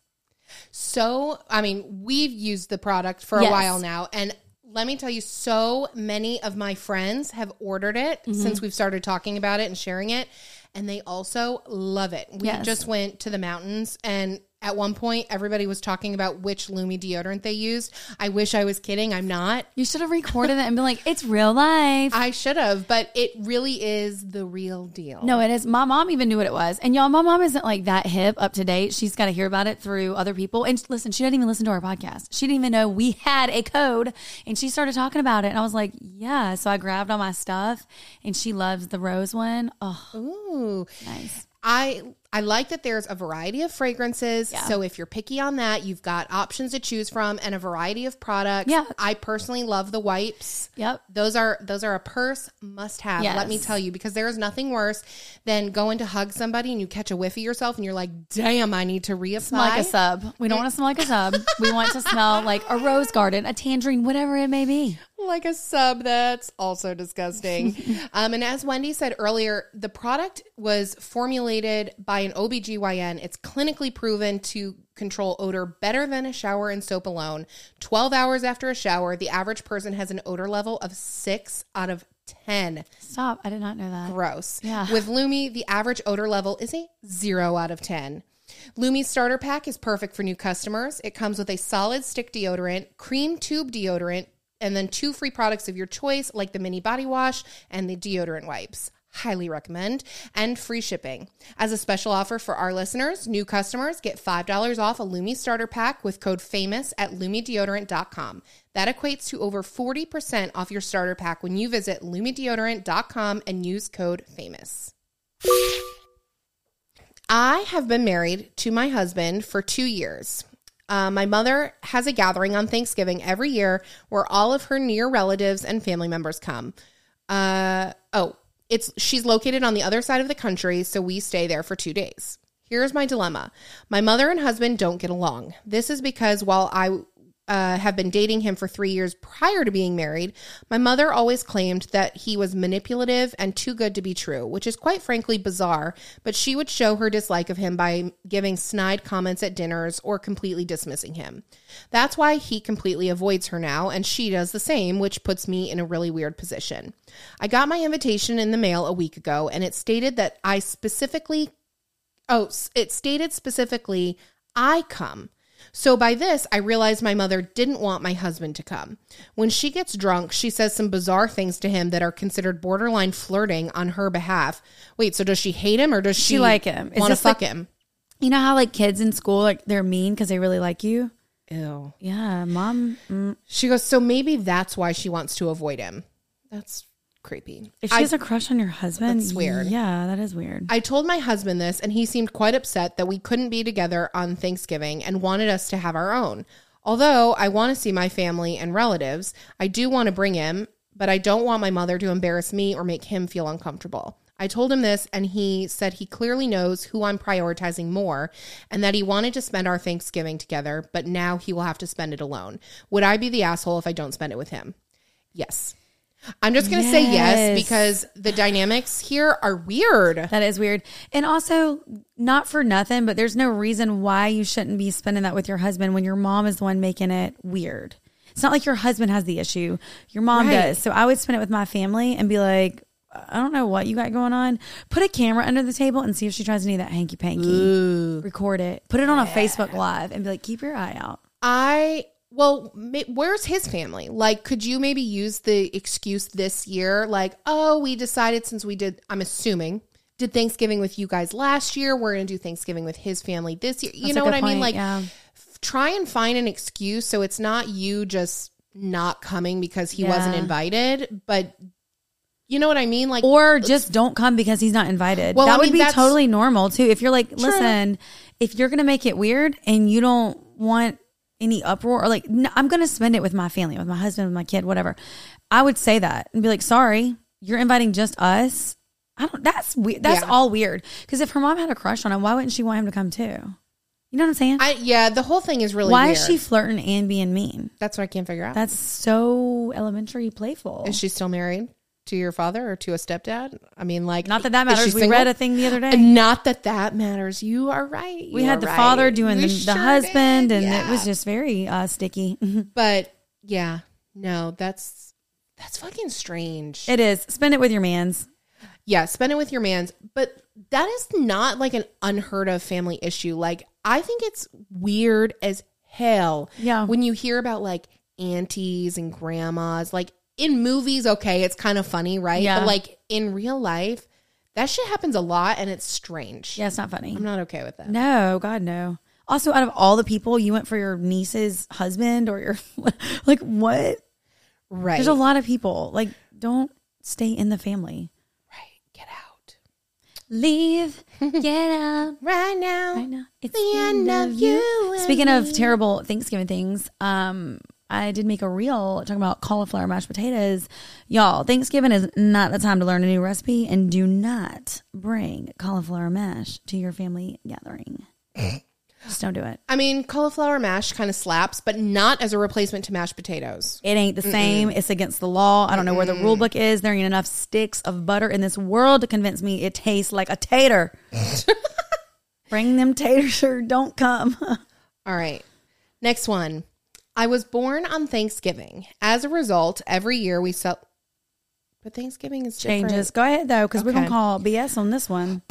So, I mean, we've used the product for a while now. And let me tell you, so many of my friends have ordered it since we've started talking about it and sharing it. And they also love it. We just went to the mountains, and at one point, everybody was talking about which Lume deodorant they used. I wish I was kidding. I'm not. You should have recorded it and been like, it's real life. I should have, but it really is the real deal. No, it is. My mom even knew what it was. And y'all, my mom isn't like that hip up to date. She's got to hear about it through other people. And listen, she didn't even listen to our podcast. She didn't even know we had a code. And she started talking about it. And I was like, yeah. So I grabbed all my stuff, and she loves the rose one. Oh, ooh, nice. I like that there's a variety of fragrances. Yeah. So if you're picky on that, you've got options to choose from and a variety of products. Yeah. I personally love the wipes. Yep. Those are a purse must have. Yes. Let me tell you, because there is nothing worse than going to hug somebody and you catch a whiff of yourself and you're like, damn, I need to reapply. Smell like a sub. We don't want to smell like a sub. We want to smell like a rose garden, a tangerine, whatever it may be. Like a sub. That's also disgusting. And as Wendy said earlier, the product was formulated by an OBGYN. It's clinically proven to control odor better than a shower and soap alone. 12 hours after a shower, the average person has an odor level of 6 out of 10. Stop. I did not know that. Gross. Yeah. With Lume, the average odor level is a 0 out of 10. Lume's starter pack is perfect for new customers. It comes with a solid stick deodorant, cream tube deodorant, and then 2 free products of your choice, like the mini body wash and the deodorant wipes. Highly recommend. And free shipping. As a special offer for our listeners, new customers get $5 off a Lume starter pack with code FAMOUS at LumeDeodorant.com. That equates to over 40% off your starter pack when you visit LumeDeodorant.com and use code FAMOUS. I have been married to my husband for 2 years. My mother has a gathering on Thanksgiving every year where all of her near relatives and family members come. She's located on the other side of the country, so we stay there for 2 days. Here's my dilemma. My mother and husband don't get along. This is because while I have been dating him for 3 years prior to being married, my mother always claimed that he was manipulative and too good to be true, which is quite frankly bizarre, but she would show her dislike of him by giving snide comments at dinners or completely dismissing him. That's why he completely avoids her now, and she does the same, which puts me in a really weird position. I got my invitation in the mail a week ago, and it stated specifically, I come. So by this, I realized my mother didn't want my husband to come. When she gets drunk, she says some bizarre things to him that are considered borderline flirting on her behalf. Wait, so does she hate him or does she like him? Want to fuck him? You know how like kids in school, like they're mean because they really like you? Ew. Yeah, mom. Mm. She goes, so maybe that's why she wants to avoid him. That's creepy. If she has a crush on your husband, that's weird. Yeah, that is weird. I told my husband this and he seemed quite upset that we couldn't be together on Thanksgiving and wanted us to have our own. Although I want to see my family and relatives, I do want to bring him, but I don't want my mother to embarrass me or make him feel uncomfortable. I told him this and he said he clearly knows who I'm prioritizing more and that he wanted to spend our Thanksgiving together, but now he will have to spend it alone. Would I be the asshole if I don't spend it with him? Yes. I'm just going to say yes because the dynamics here are weird. That is weird. And also, not for nothing, but there's no reason why you shouldn't be spending that with your husband when your mom is the one making it weird. It's not like your husband has the issue. Your mom does. So I would spend it with my family and be like, I don't know what you got going on. Put a camera under the table and see if she tries to do that hanky-panky. Ooh. Record it. Put it on a Facebook Live and be like, keep your eye out. Well, where's his family? Like, could you maybe use the excuse this year? Like, oh, we decided since we did, I'm assuming, did Thanksgiving with you guys last year. We're going to do Thanksgiving with his family this year. You know what I mean? Like, try and find an excuse so it's not you just not coming because he wasn't invited, but you know what I mean? Like, or just don't come because he's not invited. Well, that would be totally normal, too. If you're like, listen, if you're going to make it weird and you don't want any uproar or like, no, I'm going to spend it with my family, with my husband, with my kid, whatever. I would say that and be like, sorry, you're inviting just us. That's weird. That's all weird. Because if her mom had a crush on him, why wouldn't she want him to come too? You know what I'm saying? The whole thing is really weird. Why is she flirting and being mean? That's what I can't figure out. That's so elementary playful. Is she still married to your father or to a stepdad? I mean, like, not that matters. We read a thing the other day. Not that matters. You are right. We had the father doing the husband, and it was just very sticky. But yeah, no, that's fucking strange. It is. Spend it with your mans. Yeah, spend it with your mans. But that is not like an unheard of family issue. Like, I think it's weird as hell. Yeah, when you hear about like aunties and grandmas, like. In movies, okay, it's kind of funny, right? Yeah. But, like, in real life, that shit happens a lot, and it's strange. Yeah, it's not funny. I'm not okay with that. No, God, no. Also, out of all the people, you went for your niece's husband or your, like, what? Right. There's a lot of people. Like, don't stay in the family. Right. Get out. Leave. Get out right now. Right now. It's the end of you. Speaking of terrible Thanksgiving things, I did make a reel talking about cauliflower mashed potatoes. Y'all, Thanksgiving is not the time to learn a new recipe, and do not bring cauliflower mash to your family gathering. Just don't do it. I mean, cauliflower mash kind of slaps, but not as a replacement to mashed potatoes. It ain't the same. It's against the law. I don't know where the rule book is. There ain't enough sticks of butter in this world to convince me it tastes like a tater. Bring them taters or don't come. All right. Next one. I was born on Thanksgiving. As a result, every year we sell... But Thanksgiving is different. Changes. Go ahead, though, because we're going to call BS on this one.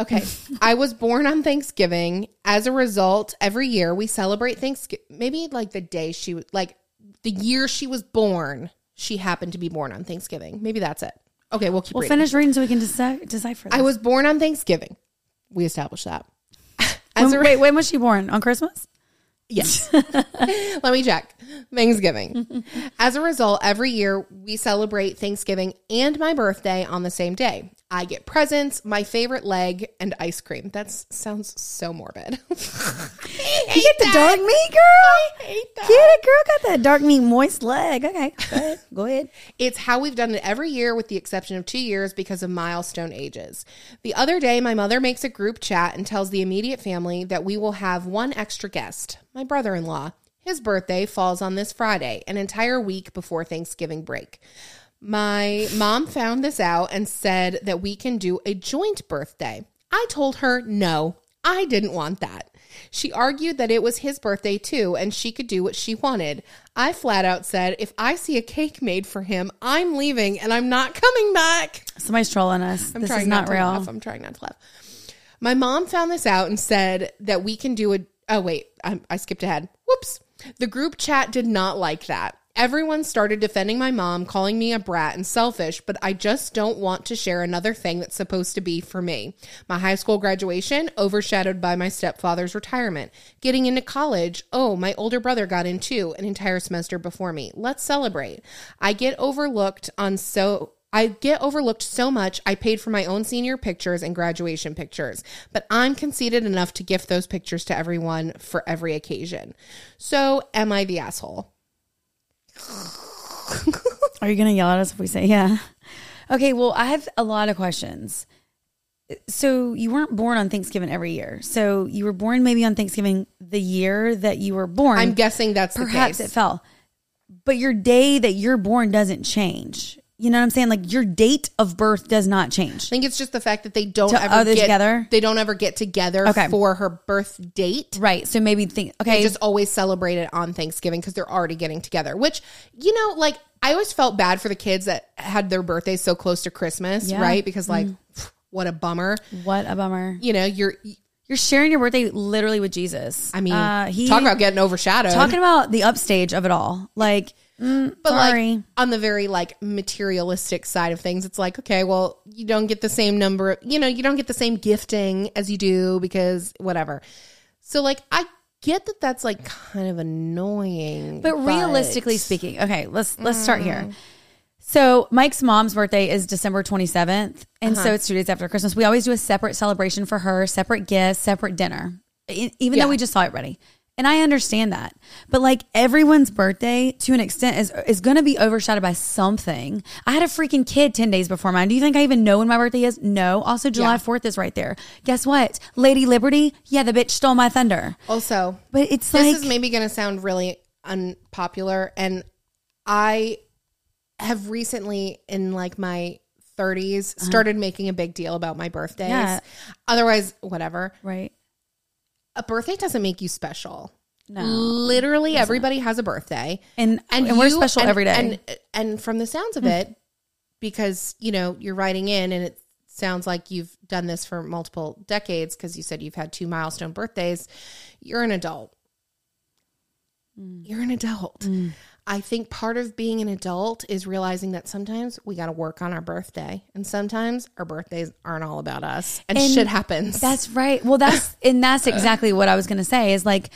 Okay. I was born on Thanksgiving. As a result, every year we celebrate Thanksgiving. Maybe like the day she was, like the year she was born, she happened to be born on Thanksgiving. Maybe that's it. Okay, we'll keep reading. We'll finish reading so we can decipher this. I was born on Thanksgiving. We established that. Wait, when was she born? On Christmas? Yes. Let me check. Thanksgiving. As a result, every year we celebrate Thanksgiving and my birthday on the same day. I get presents, my favorite leg, and ice cream. That sounds so morbid. You get the dark meat, girl. I hate that. Get it, girl. Got that dark meat, moist leg. Okay. Go ahead. It's how we've done it every year with the exception of 2 years because of milestone ages. The other day, my mother makes a group chat and tells the immediate family that we will have one extra guest, my brother-in-law. His birthday falls on this Friday, an entire week before Thanksgiving break. My mom found this out and said that we can do a joint birthday. I told her no, I didn't want that. She argued that it was his birthday too and she could do what she wanted. I flat out said, if I see a cake made for him, I'm leaving and I'm not coming back. Somebody's trolling us. This is not real. I'm trying not to laugh. My mom found this out and said that we can do a... Oh, wait, I skipped ahead. Whoops. The group chat did not like that. Everyone started defending my mom, calling me a brat and selfish, but I just don't want to share another thing that's supposed to be for me. My high school graduation, overshadowed by my stepfather's retirement. Getting into college, oh, my older brother got in too, an entire semester before me. Let's celebrate. I get overlooked so much, I paid for my own senior pictures and graduation pictures, but I'm conceited enough to gift those pictures to everyone for every occasion. So am I the asshole? Are you going to yell at us if we say yeah? Okay, well, I have a lot of questions. So you weren't born on Thanksgiving every year. So you were born maybe on Thanksgiving the year that you were born. I'm guessing that's the case. Perhaps it fell. But your day that you're born doesn't change. You know what I'm saying? Like your date of birth does not change. I think it's just the fact that they don't ever get together okay. for her birth date. Right. So maybe they just always celebrate it on Thanksgiving because they're already getting together, which, you know, like I always felt bad for the kids that had their birthdays so close to Christmas, yeah. right? Because like, what a bummer. What a bummer. You know, you're sharing your birthday literally with Jesus. I mean, talk about getting overshadowed. Talking about the upstage of it all. Like, but sorry. Like on the very like materialistic side of things, it's like, okay, well, you don't get the same number, you know, you don't get the same gifting as you do because whatever. So like, I get that that's like kind of annoying. But realistically speaking, okay, let's start here. So Mike's mom's birthday is December 27th. And so it's 2 days after Christmas. We always do a separate celebration for her, separate gifts, separate dinner, even though we just saw it ready. And I understand that. But like everyone's birthday to an extent is going to be overshadowed by something. I had a freaking kid 10 days before mine. Do you think I even know when my birthday is? No. Also, July 4th is right there. Guess what? Lady Liberty? Yeah, the bitch stole my thunder. Also, but it's this like, is maybe going to sound really unpopular. And I have recently in like my 30s started making a big deal about my birthdays. Yeah. Otherwise, whatever. Right. A birthday doesn't make you special. No. Literally everybody has a birthday. And we're special every day. And from the sounds of it, because, you know, you're writing in and it sounds like you've done this for multiple decades because you said you've had 2 milestone birthdays, you're an adult. You're an adult. I think part of being an adult is realizing that sometimes we got to work on our birthday and sometimes our birthdays aren't all about us and shit happens. That's right. Well, that's exactly what I was going to say is like,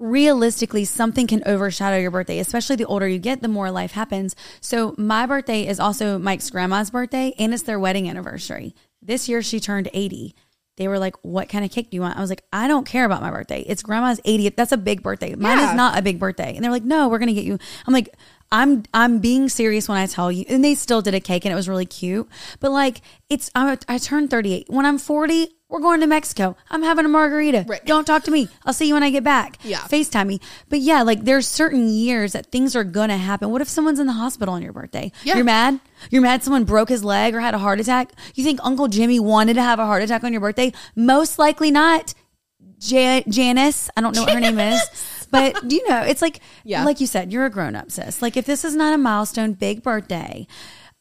realistically, something can overshadow your birthday, especially the older you get, the more life happens. So my birthday is also Mike's grandma's birthday and it's their wedding anniversary. This year she turned 80. They were like, what kind of cake do you want? I was like, I don't care about my birthday. It's grandma's 80th. That's a big birthday. Mine is not a big birthday. And they're like, no, we're going to get you. I'm like, I'm being serious when I tell you. And they still did a cake and it was really cute. But like, it's, I turned 38. When I'm 40, we're going to Mexico. I'm having a margarita. Right. Don't talk to me. I'll see you when I get back. Yeah. FaceTime me. But yeah, like there's certain years that things are going to happen. What if someone's in the hospital on your birthday? Yeah. You're mad? You're mad someone broke his leg or had a heart attack? You think Uncle Jimmy wanted to have a heart attack on your birthday? Most likely not. Janice. I don't know what her name is. But, you know, it's like, like you said, you're a grown-up, sis. Like, if this is not a milestone, big birthday,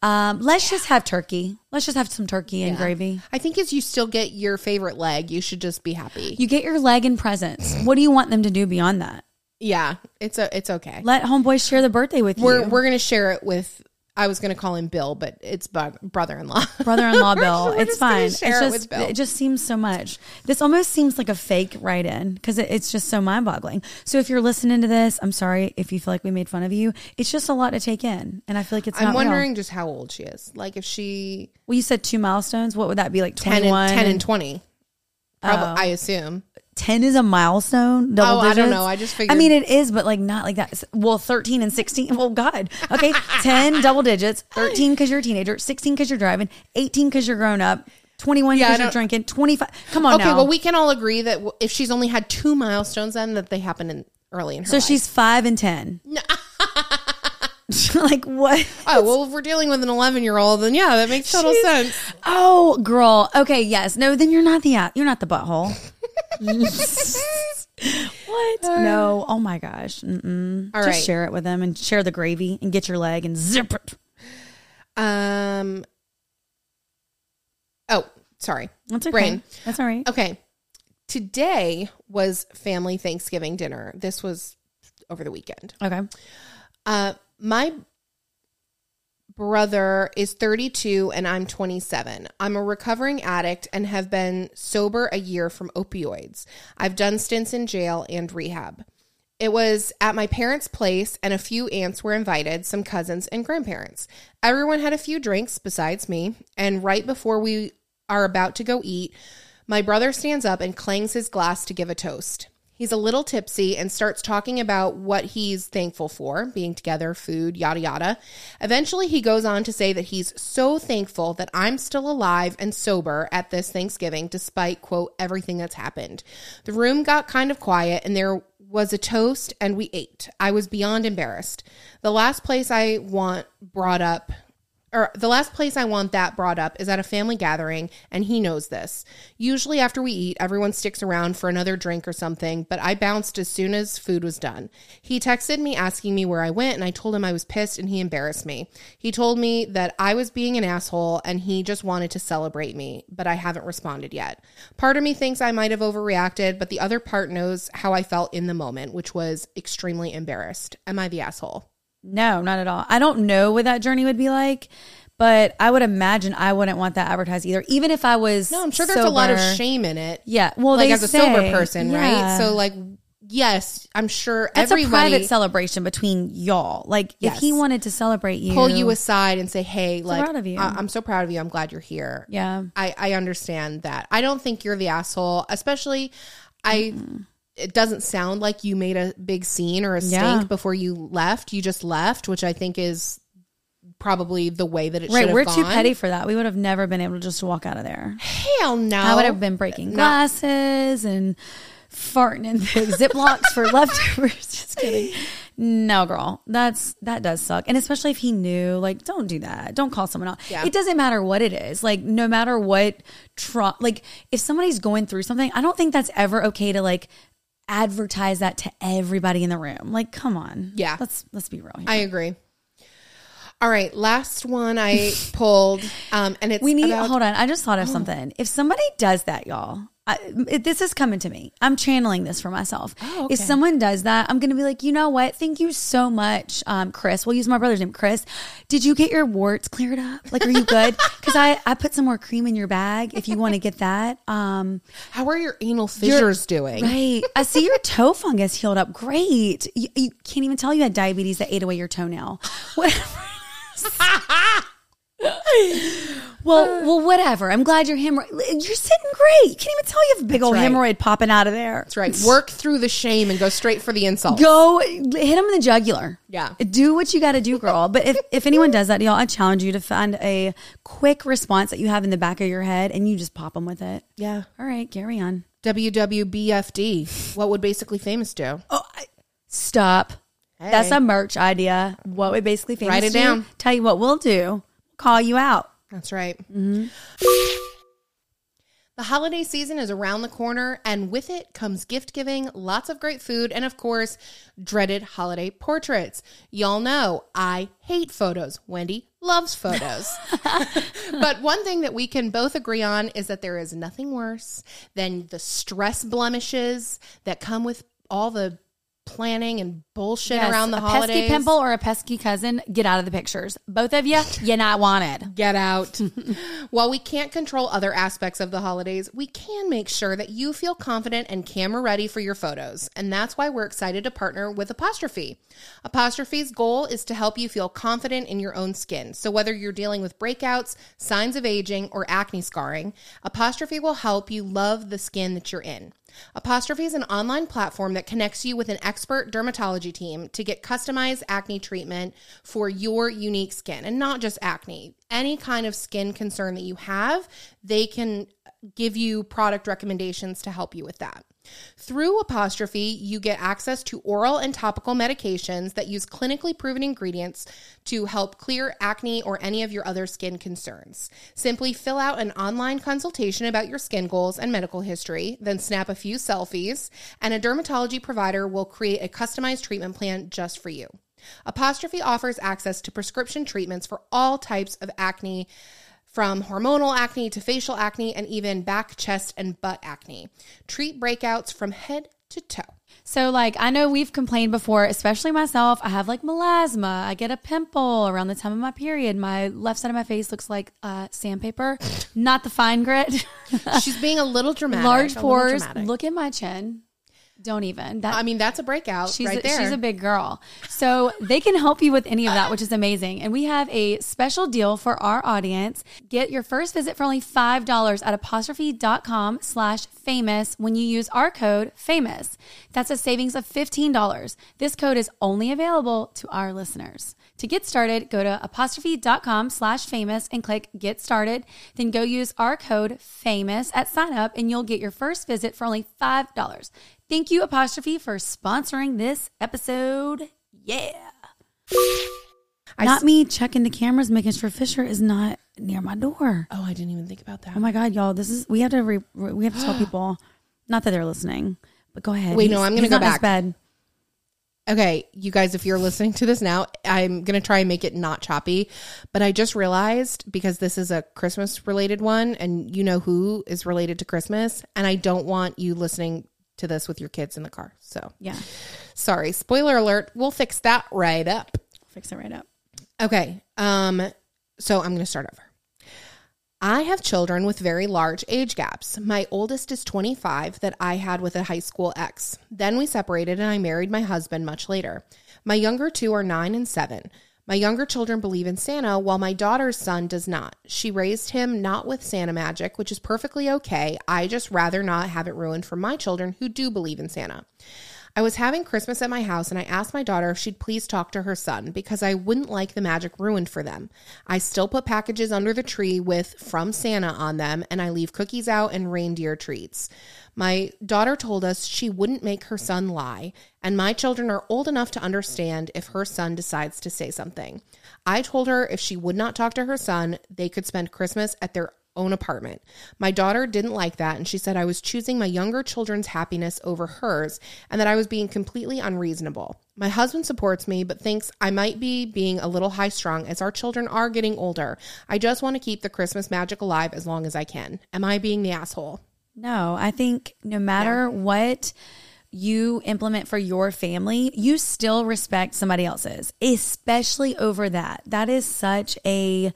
let's just have turkey. Let's just have some turkey and gravy. I think as you still get your favorite leg, you should just be happy. You get your leg and presents. What do you want them to do beyond that? Yeah, it's okay. Let homeboy share the birthday with you. We're going to share it with... I was going to call him Bill, but it's brother-in-law. Brother-in-law Bill. It's fine. It just seems so much. This almost seems like a fake write-in because it's just so mind-boggling. So if you're listening to this, I'm sorry if you feel like we made fun of you. It's just a lot to take in, and I feel like it's not I'm wondering just how old she is. Like if she... Well, you said 2 milestones. What would that be? Like 21? 10 and 20, I assume. 10 is a milestone. Double digits? I don't know. I just figured. I mean, it is, but like not like that. Well, 13 and 16. Well, God. Okay. 10 double digits. 13 because you're a teenager. 16 because you're driving. 18 because you're grown up. 21 because you're drinking. 25. Come on. Okay. Now. Well, we can all agree that if she's only had 2 milestones, then that they happen early in her life. So she's 5 and 10. No. Like what? Oh, well, if we're dealing with an 11-year-old, then yeah, that makes total sense. Oh, girl. Okay. Yes. No. Then you're not the butthole. What? No. Oh my gosh. Mm-mm. All right. Just share it with them and share the gravy and get your leg and zip it. Oh, sorry. That's okay. Brain. That's all right. Okay. Today was family Thanksgiving dinner. This was over the weekend. Okay. My brother is 32 and I'm 27. I'm a recovering addict and have been sober a year from opioids. I've done stints in jail and rehab. It was at my parents' place and a few aunts were invited, some cousins and grandparents. Everyone had a few drinks besides me. And right before we are about to go eat, my brother stands up and clangs his glass to give a toast. He's a little tipsy and starts talking about what he's thankful for, being together, food, yada, yada. Eventually, he goes on to say that he's so thankful that I'm still alive and sober at this Thanksgiving, despite, quote, everything that's happened. The room got kind of quiet and there was a toast and we ate. I was beyond embarrassed. The last place I want that brought up is at a family gathering, and he knows this. Usually after we eat, everyone sticks around for another drink or something, but I bounced as soon as food was done. He texted me asking me where I went, and I told him I was pissed, and he embarrassed me. He told me that I was being an asshole, and he just wanted to celebrate me, but I haven't responded yet. Part of me thinks I might have overreacted, but the other part knows how I felt in the moment, which was extremely embarrassed. Am I the asshole? No, not at all. I don't know what that journey would be like, but I would imagine I wouldn't want that advertised either. Even if I was sober. No, I'm sure there's a lot of shame in it. Yeah. Well, like as a sober person, right? So like, yes, I'm sure everybody. That's a private celebration between y'all. Like if he wanted to celebrate you. Pull you aside and say, hey, like, I'm so proud of you. I'm glad you're here. Yeah. I understand that. I don't think you're the asshole, especially it doesn't sound like you made a big scene or a stink before you left. You just left, which I think is probably the way that it should have gone. Right, we're too petty for that. We would have never been able to just walk out of there. Hell no. I would have been breaking glasses and farting in the Ziplocs for leftovers. Just kidding. No, girl, that does suck. And especially if he knew, like, don't do that. Don't call someone out. Yeah. It doesn't matter what it is. Like, no matter what, like, if somebody's going through something, I don't think that's ever okay to, like, advertise that to everybody in the room. Like, come on. Yeah. Let's be real here. I agree. All right. Last one I pulled. And it's hold on. I just thought of something. If somebody does that, y'all, this is coming to me. I'm channeling this for myself. Oh, okay. If someone does that, I'm going to be like, you know what? Thank you so much, Chris. We'll use my brother's name, Chris. Did you get your warts cleared up? Like, are you good? Because I put some more cream in your bag if you want to get that. How are your anal fissures doing? Right. I see your toe fungus healed up. Great. You can't even tell you had diabetes that ate away your toenail. Whatever. Well, whatever. I'm glad your hemorrhoid. You're sitting great. You can't even tell you have a big old hemorrhoid popping out of there. That's right. Work through the shame and go straight for the insult. Go hit them in the jugular. Yeah. Do what you got to do, girl. But if anyone does that, y'all, I challenge you to find a quick response that you have in the back of your head and you just pop them with it. Yeah. All right. Carry on. WWBFD. What would Basically Famous do? Oh, stop. Hey. That's a merch idea. What would Basically Famous do? Write it down. Tell you what we'll do. Call you out. That's right. Mm-hmm. The holiday season is around the corner, and with it comes gift giving, lots of great food, and of course, dreaded holiday portraits. Y'all know I hate photos. Wendy loves photos. But one thing that we can both agree on is that there is nothing worse than the stress blemishes that come with all the planning and bullshit around the holidays. A pesky pimple or a pesky cousin, get out of the pictures. Both of you, you're not wanted. Get out. While we can't control other aspects of the holidays, we can make sure that you feel confident and camera ready for your photos. And that's why we're excited to partner with Apostrophe. Apostrophe's goal is to help you feel confident in your own skin. So whether you're dealing with breakouts, signs of aging, or acne scarring, Apostrophe will help you love the skin that you're in. Apostrophe is an online platform that connects you with an expert dermatology team to get customized acne treatment for your unique skin. And not just acne, any kind of skin concern that you have, they can give you product recommendations to help you with that. Through Apostrophe, you get access to oral and topical medications that use clinically proven ingredients to help clear acne or any of your other skin concerns. Simply fill out an online consultation about your skin goals and medical history, then snap a few selfies, and a dermatology provider will create a customized treatment plan just for you. Apostrophe offers access to prescription treatments for all types of acne, from hormonal acne to facial acne and even back, chest, and butt acne. Treat breakouts from head to toe. So like, I know we've complained before, especially myself. I have like melasma. I get a pimple around the time of my period. My left side of my face looks like sandpaper, not the fine grit. She's being a little dramatic. Large pores. Look at my chin. Don't even. That's a breakout right there. She's a big girl. So they can help you with any of that, which is amazing. And we have a special deal for our audience. Get your first visit for only $5 at apostrophe.com/famous when you use our code FAMOUS. That's a savings of $15. This code is only available to our listeners. To get started, go to apostrophe.com/famous and click Get Started. Then go use our code FAMOUS at sign up and you'll get your first visit for only $5. Thank you, Apostrophe, for sponsoring this episode. Yeah. Me checking the cameras, making sure Fisher is not near my door. Oh, I didn't even think about that. Oh my God, y'all. We have to tell people, not that they're listening, but go ahead. Wait, no, I'm going to go back. Okay, you guys, if you're listening to this now, I'm going to try and make it not choppy, but I just realized because this is a Christmas-related one and you know who is related to Christmas, and I don't want you listening to this with your kids in the car. So yeah, sorry, spoiler alert. We'll fix that right up. Okay. So I'm going to start over. I have children with very large age gaps. My oldest is 25 that I had with a high school ex. Then we separated and I married my husband much later. My younger two are 9 and 7. My younger children believe in Santa, while my daughter's son does not. She raised him not with Santa magic, which is perfectly okay. I just rather not have it ruined for my children who do believe in Santa. I was having Christmas at my house and I asked my daughter if she'd please talk to her son because I wouldn't like the magic ruined for them. I still put packages under the tree with "From Santa" on them and I leave cookies out and reindeer treats. My daughter told us she wouldn't make her son lie, and my children are old enough to understand if her son decides to say something. I told her if she would not talk to her son, they could spend Christmas at their own apartment. My daughter didn't like that, and she said I was choosing my younger children's happiness over hers and that I was being completely unreasonable. My husband supports me, but thinks I might be being a little high-strung as our children are getting older. I just want to keep the Christmas magic alive as long as I can. Am I being the asshole? No, I think no matter what you implement for your family, you still respect somebody else's, especially over that. That is such a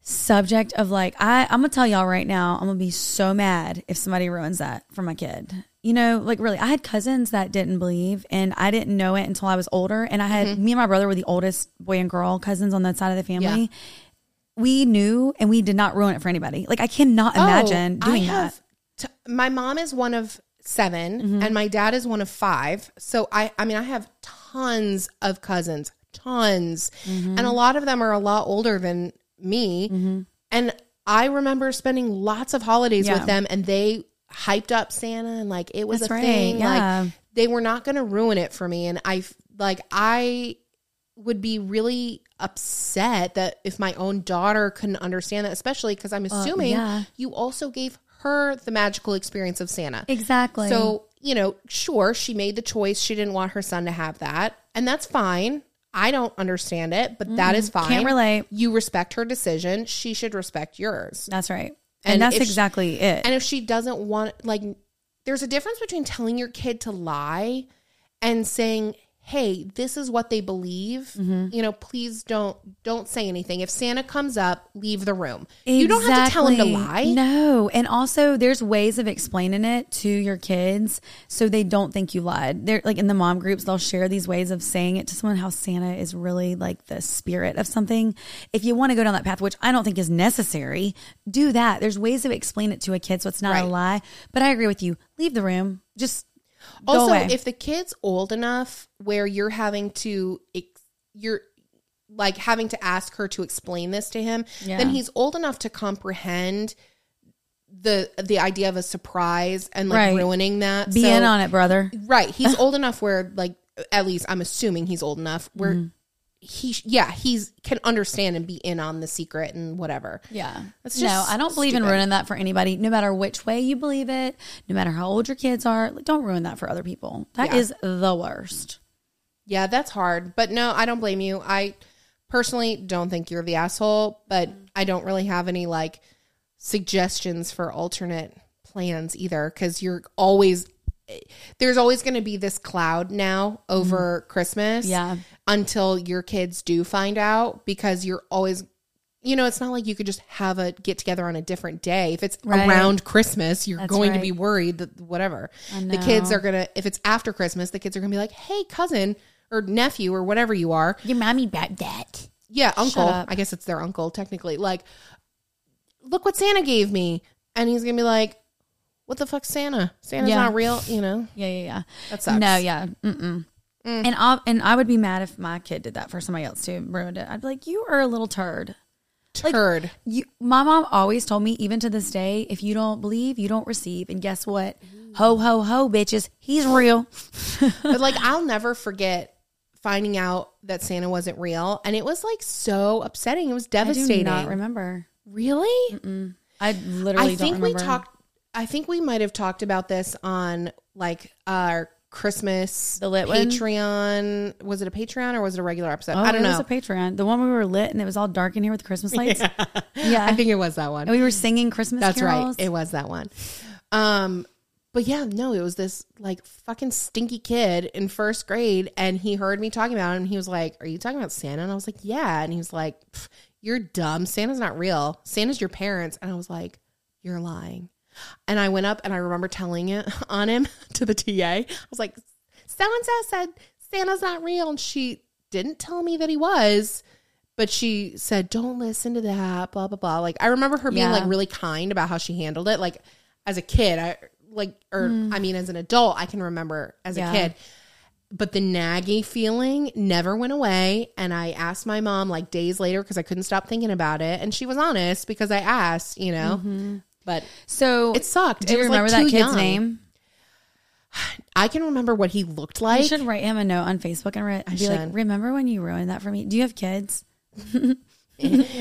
subject of like, I'm going to tell y'all right now, I'm going to be so mad if somebody ruins that for my kid. You know, like really, I had cousins that didn't believe and I didn't know it until I was older. And I had, me and my brother were the oldest boy and girl cousins on that side of the family. we knew and we did not ruin it for anybody. Like, I cannot imagine doing that. My mom is one of 7 mm-hmm. and my dad is one of 5. So I mean, I have tons of cousins, tons. Mm-hmm. And a lot of them are a lot older than me. Mm-hmm. And I remember spending lots of holidays with them, and they hyped up Santa and like it was a thing. Yeah. Like they were not going to ruin it for me. And I would be really upset that if my own daughter couldn't understand that, especially because I'm assuming you also gave her the magical experience of Santa. Exactly. So, you know, sure, she made the choice. She didn't want her son to have that. And that's fine. I don't understand it, but that is fine. Can't relate. You respect her decision. She should respect yours. That's right. And that's exactly it. And if she doesn't want, like, there's a difference between telling your kid to lie and saying, hey, this is what they believe. Mm-hmm. You know, please don't say anything. If Santa comes up, leave the room. Exactly. You don't have to tell him to lie. No. And also there's ways of explaining it to your kids so they don't think you lied. They're like in the mom groups, they'll share these ways of saying it to someone, how Santa is really like the spirit of something. If you want to go down that path, which I don't think is necessary, do that. There's ways of explaining it to a kid so it's not a lie. But I agree with you. Leave the room. Just also, if the kid's old enough where you're having to, ask her to explain this to him, then he's old enough to comprehend the idea of a surprise and like ruining that. Be in on it, brother. Right. He's old enough where, like, at least I'm assuming he's old enough where he can understand and be in on the secret and whatever. Yeah. That's just I don't believe in ruining that for anybody, no matter which way you believe it, no matter how old your kids are. Like, don't ruin that for other people. That is the worst. Yeah, that's hard. But no, I don't blame you. I personally don't think you're the asshole, but I don't really have any like suggestions for alternate plans either, because there's always going to be this cloud now over Christmas until your kids do find out, because you're always, you know, it's not like you could just have a get together on a different day. If it's around Christmas, you're going to be worried that whatever the kids are going to, if it's after Christmas, the kids are going to be like, hey, cousin or nephew or whatever you are. Your mommy bought that. Yeah. Uncle. I guess it's their uncle technically. Like, look what Santa gave me. And he's going to be like, what the fuck, Santa? Santa's not real, you know? Yeah. That sucks. No, yeah. Mm-mm. Mm. And I would be mad if my kid did that for somebody else too, ruined it. I'd be like, you are a little turd. Turd. Like, my mom always told me, even to this day, if you don't believe, you don't receive. And guess what? Ooh. Ho, ho, ho, bitches. He's real. But like, I'll never forget finding out that Santa wasn't real. And it was like so upsetting. It was devastating. I do not remember. Really? Mm-mm. I literally don't remember. I think we might have talked about this on like our Christmas Patreon. One? Was it a Patreon or was it a regular episode? I don't know. It was a Patreon. The one where we were lit and it was all dark in here with Christmas lights. Yeah. I think it was that one. And we were singing Christmas carols. That's right. It was that one. But yeah, no, it was this like fucking stinky kid in first grade, and he heard me talking about him. And he was like, are you talking about Santa? And I was like, yeah. And he was like, you're dumb. Santa's not real. Santa's your parents. And I was like, you're lying. And I went up and I remember telling it on him to the TA. I was like, so-and-so said Santa's not real. And she didn't tell me that he was, but she said, don't listen to that, blah, blah, blah. Like, I remember her being like really kind about how she handled it. Like as a kid, as an adult, I can remember as a kid, but the naggy feeling never went away. And I asked my mom like days later, cause I couldn't stop thinking about it. And she was honest because I asked, you know, but so it sucked. Do you remember that kid's name? I can remember what he looked like. You should write him a note on Facebook and be like, remember when you ruined that for me? Do you have kids?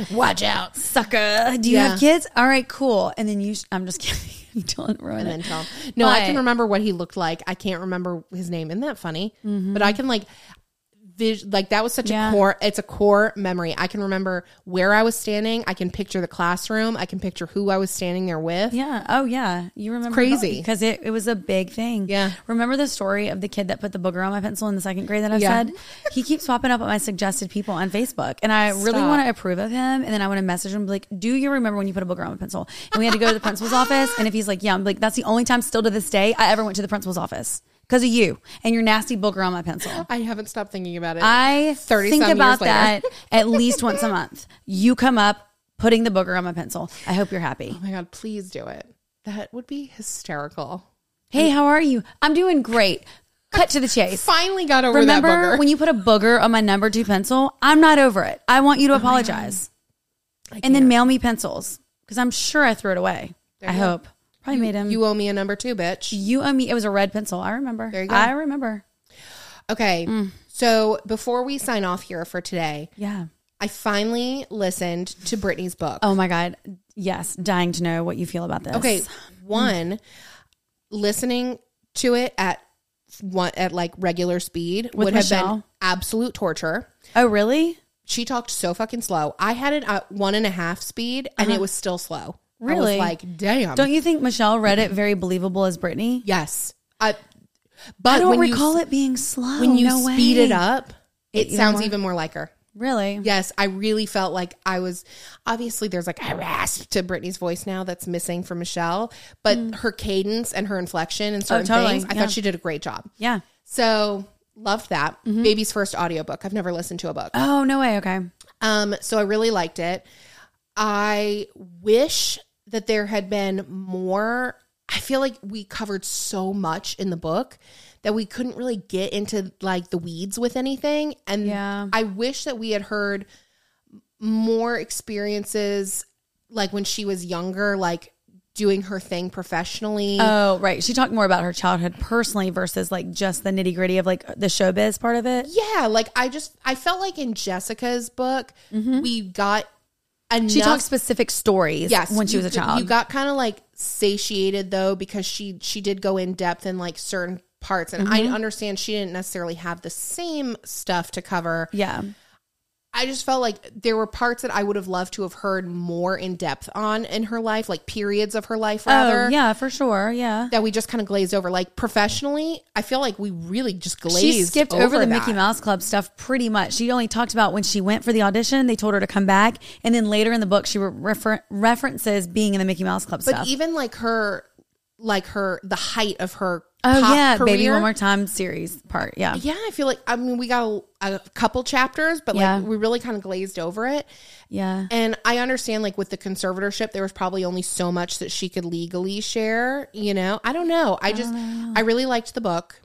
Watch out, sucker. Do you have kids? All right, cool. And then I'm just kidding. Don't ruin it. Tell him. No, I can remember what he looked like. I can't remember his name. Isn't that funny? Mm-hmm. But I can that was such a core, it's a core memory. I can remember where I was standing. I can picture the classroom. I can picture who I was standing there with. Yeah. Oh yeah. You remember. It's crazy. Because it was a big thing. Yeah. Remember the story of the kid that put the booger on my pencil in the second grade that I've said? He keeps popping up at my suggested people on Facebook, and I really want to approve of him. And then I want to message him like, do you remember when you put a booger on my pencil? And we had to go to the principal's office. And if he's like, yeah, I'm like, that's the only time still to this day I ever went to the principal's office. Because of you and your nasty booger on my pencil. I haven't stopped thinking about it. I think about that at least once a month. You come up, putting the booger on my pencil. I hope you're happy. Oh my God, please do it. That would be hysterical. Hey, how are you? I'm doing great. Cut to the chase. Finally got over that booger. Remember when you put a booger on my number 2 pencil? I'm not over it. I want you to apologize. And then mail me pencils because I'm sure I threw it away. I hope. Probably made him. You owe me a number 2, bitch. You owe me. It was a red pencil. I remember. There you go. I remember. Okay. So before we sign off here for today. Yeah. I finally listened to Britney's book. Oh my God. Yes. Dying to know what you feel about this. Okay. One, listening to it at like regular speed would have been absolute torture. Oh, really? She talked so fucking slow. I had it at 1.5 speed and it was still slow. Really? I was like, damn. Don't you think Michelle read it very believable as Britney? Yes. But I don't recall it being slow. When you speed it up, it sounds even more like her. Really? Yes. I really felt like I was, obviously there's like a rasp to Britney's voice now that's missing from Michelle, but her cadence and her inflection and certain things, I thought she did a great job. Yeah. So loved that. Baby's first audiobook. I've never listened to a book. Oh, no way. Okay. So I really liked it. I wish that there had been more. I feel like we covered so much in the book that we couldn't really get into like the weeds with anything. And I wish that we had heard more experiences like when she was younger, like doing her thing professionally. Oh, right. She talked more about her childhood personally versus like just the nitty gritty of like the showbiz part of it. Yeah. Like I felt like in Jessica's book, we got enough. She talked specific stories when she was a child. You got kind of like satiated though, because she did go in depth in like certain parts. And I understand she didn't necessarily have the same stuff to cover. Yeah. I just felt like there were parts that I would have loved to have heard more in depth on in her life, like periods of her life rather. Oh, yeah, for sure. Yeah. That we just kind of glazed over. Like professionally, I feel like we really just glazed over. She skipped over the Mickey Mouse Club stuff pretty much. She only talked about when she went for the audition, they told her to come back. And then later in the book, she references being in the Mickey Mouse Club stuff. But even the height of her career. Baby One More Time series part. Yeah. Yeah. I feel like, I mean, we got a couple chapters, but like we really kind of glazed over it. Yeah. And I understand like with the conservatorship, there was probably only so much that she could legally share, you know? I don't know. I really liked the book.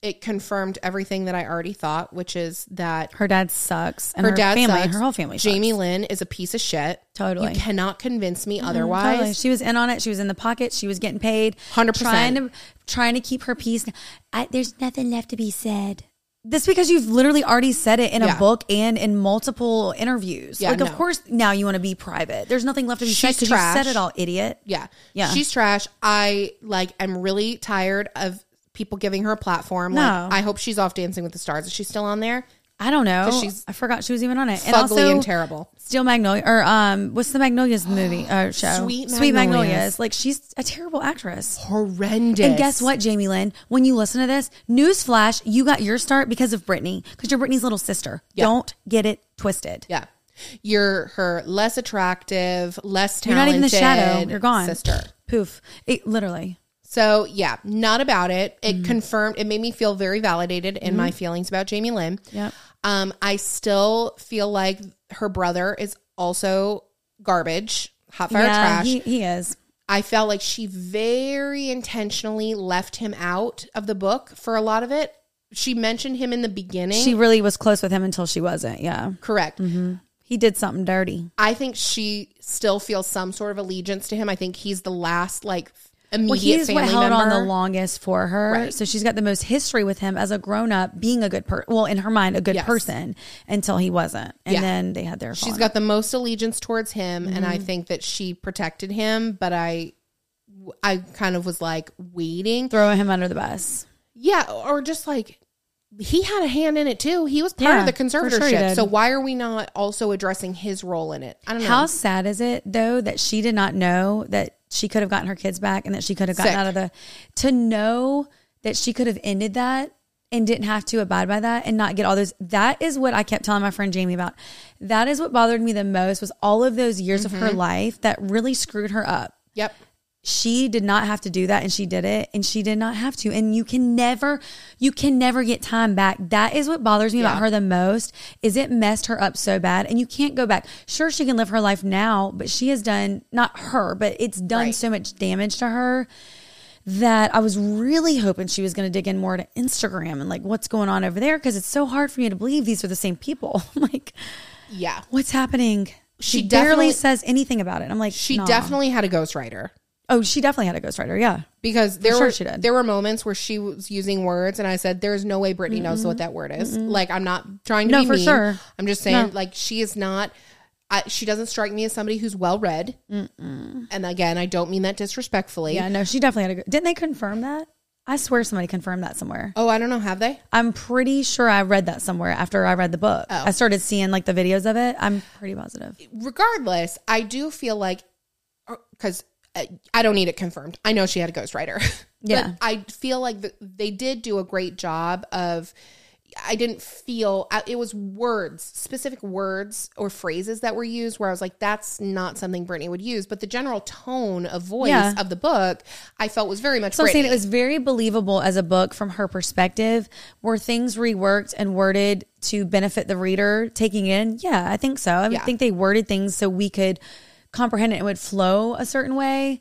It confirmed everything that I already thought, which is that her dad sucks and her whole family sucks. Jamie Lynn is a piece of shit. Totally. You cannot convince me otherwise. Totally. She was in on it. She was in the pocket. She was getting paid. 100%. Trying to keep her peace. There's nothing left to be said. That's because you've literally already said it in a book and in multiple interviews. Yeah, of course, now you want to be private. There's nothing left to be said because you said it all, idiot. Yeah. Yeah. She's trash. I am really tired of people giving her a platform. Like, I hope she's off Dancing with the Stars. Is she still on there? I don't know. I forgot she was even on it. And also, and terrible. Steel Magnolia, or what's the Magnolias movie show? Sweet Magnolias. Like, she's a terrible actress. Horrendous. And guess what, Jamie Lynn? When you listen to this, newsflash, you got your start because of Britney, because you're Britney's little sister. Yeah. Don't get it twisted. Yeah, you're her less attractive, less talented. You're not even the shadow. You're gone, sister. Poof. It, literally. So, yeah, not about it. It confirmed, it made me feel very validated in my feelings about Jamie Lynn. Yep. I still feel like her brother is also garbage, hot fire trash. He is. I felt like she very intentionally left him out of the book for a lot of it. She mentioned him in the beginning. She really was close with him until she wasn't, yeah. Correct. Mm-hmm. He did something dirty. I think she still feels some sort of allegiance to him. I think he's the last, immediate family member. He's what held on the longest for her. Right. So she's got the most history with him as a grown-up being a good person. Well, in her mind, a good person until he wasn't. And then they had their falling. She's got the most allegiance towards him, and I think that she protected him, but I kind of was like waiting. Throwing him under the bus. Yeah, or just like he had a hand in it too. He was part of the conservatorship. Sure, so why are we not also addressing his role in it? I don't know. How sad is it though that she did not know that she could have gotten her kids back and that she could have gotten out of to know that she could have ended that and didn't have to abide by that and not get all those. That is what I kept telling my friend Jamie about. That is what bothered me the most was all of those years of her life that really screwed her up. Yep. she did not have to do that, and she did it, and she did not have to. And you can never get time back. That is what bothers me about her the most, is it messed her up so bad, and you can't go back. Sure, she can live her life now, but she has done, not her, but it's done so much damage to her that I was really hoping she was going to dig in more to Instagram and like what's going on over there, because it's so hard for me to believe these are the same people. Like, yeah, what's happening? She barely says anything about it. I'm like, she definitely had a ghostwriter. Oh, she definitely had a ghostwriter, yeah. Because there were moments where she was using words, and I said, there's no way Britney knows what that word is. Like, I'm not trying to be mean. Sure. I'm just saying, like, she is not... she doesn't strike me as somebody who's well-read. And again, I don't mean that disrespectfully. Yeah, no, she definitely had a... Didn't they confirm that? I swear somebody confirmed that somewhere. Oh, I don't know. Have they? I'm pretty sure I read that somewhere after I read the book. Oh. I started seeing, like, the videos of it. I'm pretty positive. Regardless, I do feel like... Because... I don't need it confirmed. I know she had a ghostwriter. Yeah. But I feel like they did do a great job of, I didn't feel, it was words, specific words or phrases that were used where I was like, that's not something Britney would use. But the general tone of voice of the book, I felt was very much Britney. I'm saying it was very believable as a book from her perspective. Were things reworked and worded to benefit the reader taking in? Yeah, I think so. I think they worded things so we could comprehend it and would flow a certain way,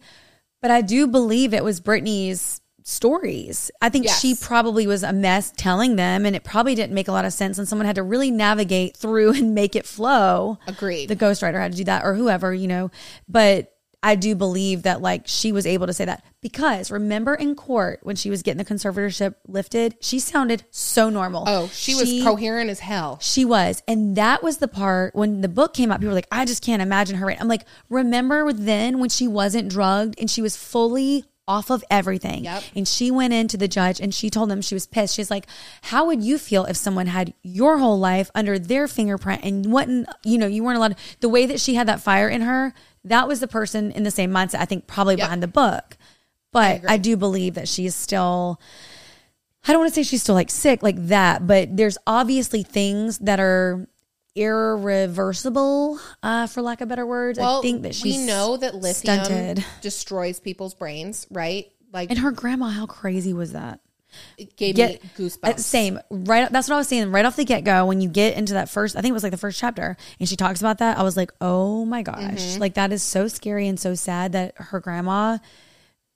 but I do believe it was Britney's stories. I think she probably was a mess telling them, and it probably didn't make a lot of sense, and someone had to really navigate through and make it flow. Agreed. The ghostwriter had to do that, or whoever, you know, but I do believe that, like, she was able to say that, because remember in court when she was getting the conservatorship lifted, she sounded so normal. Oh, she was coherent as hell. She was. And that was the part when the book came out, people were like, I just can't imagine her. I'm like, remember then when she wasn't drugged and she was fully off of everything. Yep. And she went into the judge and she told them she was pissed. She's like, how would you feel if someone had your whole life under their fingerprint and wasn't, you know, you weren't allowed the way that she had that fire in her? That was the person in the same mindset, I think, probably behind the book. But I do believe that she is still, I don't want to say she's still like sick like that, but there's obviously things that are irreversible, for lack of better words. Well, I think that she's, we know that lithium destroys people's brains, right? Like, and her grandma, how crazy was that? It gave me goosebumps. Same. Right. That's what I was saying right off the get-go. When you get into that first, I think it was like the first chapter, and she talks about that, I was like, oh my gosh. Like, that is so scary and so sad that her grandma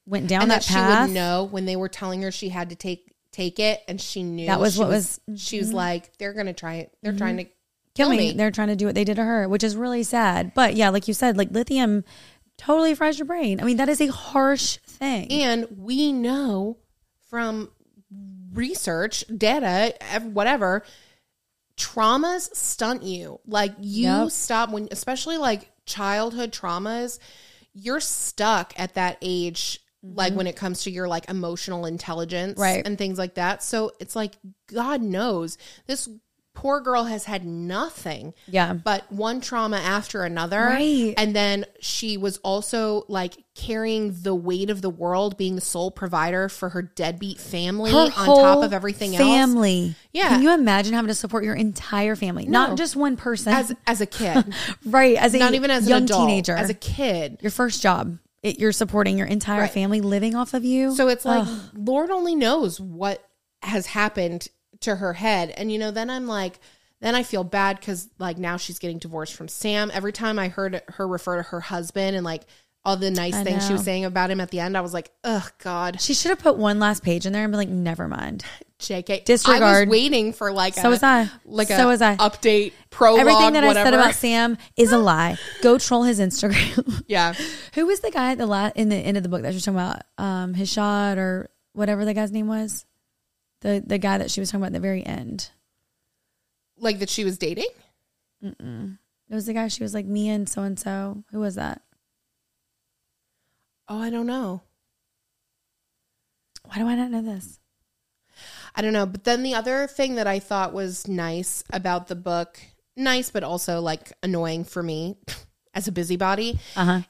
went down and that path. She would know when they were telling her she had to take it, and she knew. That was she was like, they're going to try it. They're trying to kill me. They're trying to do what they did to her, which is really sad. But yeah, like you said, like, lithium totally fries your brain. I mean, that is a harsh thing. And we know from research, data, whatever, traumas stunt you. Like, you stop when, especially like childhood traumas, you're stuck at that age, like when it comes to your like emotional intelligence and things like that. So it's like, God knows this poor girl has had nothing but one trauma after another. Right. And then she was also like carrying the weight of the world, being the sole provider for her deadbeat family, her on top of everything else. Yeah. Can you imagine having to support your entire family? No. Not just one person. As a kid. Right. As not even as young an adult, teenager. As a kid. Your first job. You're supporting your entire family living off of you. So it's like, Lord only knows what has happened to her head. And, you know, then I'm like, then I feel bad because, like, now she's getting divorced from Sam. Every time I heard her refer to her husband and, like, all the nice things she was saying about him at the end, I was like, oh, God. She should have put one last page in there and been like, never mind. JK. Disregard. I was waiting for, like, an update, prologue, everything that whatever. I said about Sam is a lie. Go troll his Instagram. Yeah. Who was the guy at the in the end of the book that you're talking about? His shot or whatever the guy's name was? The guy that she was talking about at the very end. Like, that she was dating? Mm-mm. It was the guy she was like, me and so-and-so. Who was that? Oh, I don't know. Why do I not know this? I don't know. But then the other thing that I thought was nice about the book, nice but also like annoying for me as a busybody,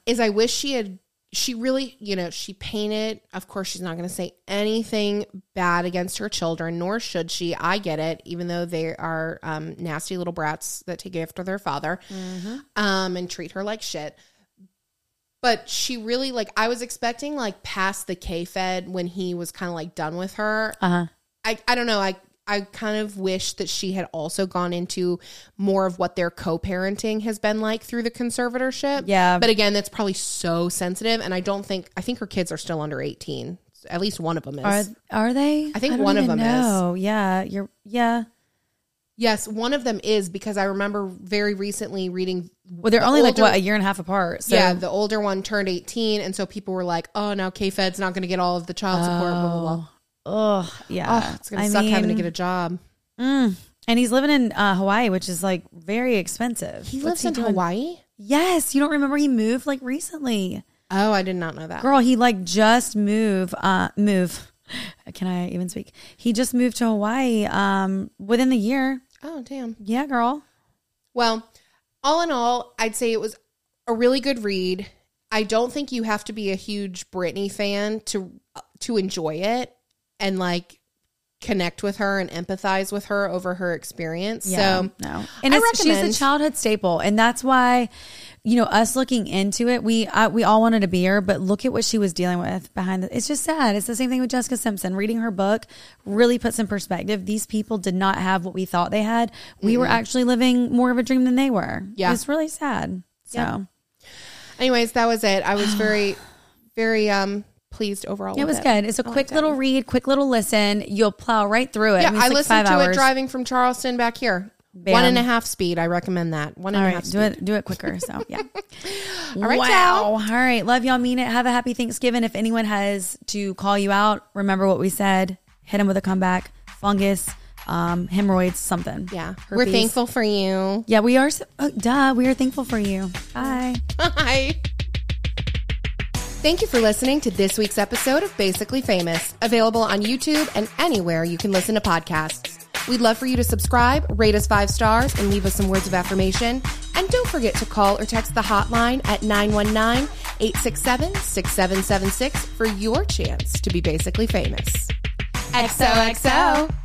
is I wish she really, you know, she painted, of course, she's not going to say anything bad against her children, nor should she. I get it, even though they are nasty little brats that take after their father and treat her like shit. But she really, like, I was expecting, like, past the K-Fed when he was kind of, like, done with her. Uh-huh. I don't know. I kind of wish that she had also gone into more of what their co-parenting has been like through the conservatorship. Yeah. But, again, that's probably so sensitive. And I think her kids are still under 18. At least one of them is. Are they? I think one of them is. Oh, yeah. Yeah. Yes, one of them is, because I remember very recently reading... Well, they're only like, what, a year and a half apart. So. Yeah, the older one turned 18, and so people were like, oh, now K-Fed's not going to get all of the child support, blah, blah, blah. Oh, yeah. Oh, it's going to suck having to get a job. Mm. And he's living in Hawaii, which is, like, very expensive. He lives in Hawaii? Yes. You don't remember he moved, like, recently? Oh, I did not know that. Girl, he, like, just moved. Can I even speak? He just moved to Hawaii within the year. Oh, damn. Yeah, girl. Well, all in all, I'd say it was a really good read. I don't think you have to be a huge Britney fan to enjoy it and, like, connect with her and empathize with her over her experience. Yeah, so, no. And she's a childhood staple. And that's why, you know, us looking into it, we all wanted to be her, but look at what she was dealing with behind it's just sad. It's the same thing with Jessica Simpson. Reading her book really puts in perspective. These people did not have what we thought they had. We were actually living more of a dream than they were. Yeah. It's really sad. So anyways, that was it. I was very, very, pleased overall. It was good. It's a quick little read, quick little listen. You'll plow right through it. Yeah, I listened to it driving from Charleston back here. 1.5 speed. I recommend that. 1.5 speed. Do it quicker. So yeah. All right. Wow. All right. Love y'all. Mean it. Have a happy Thanksgiving. If anyone has to call you out, remember what we said. Hit them with a comeback. Fungus, hemorrhoids, something. Yeah. Herpes. We're thankful for you. Yeah, we are. We are thankful for you. Bye. Bye. Thank you for listening to this week's episode of Basically Famous, available on YouTube and anywhere you can listen to podcasts. We'd love for you to subscribe, rate us 5 stars, and leave us some words of affirmation. And don't forget to call or text the hotline at 919-867-6776 for your chance to be basically famous. XOXO!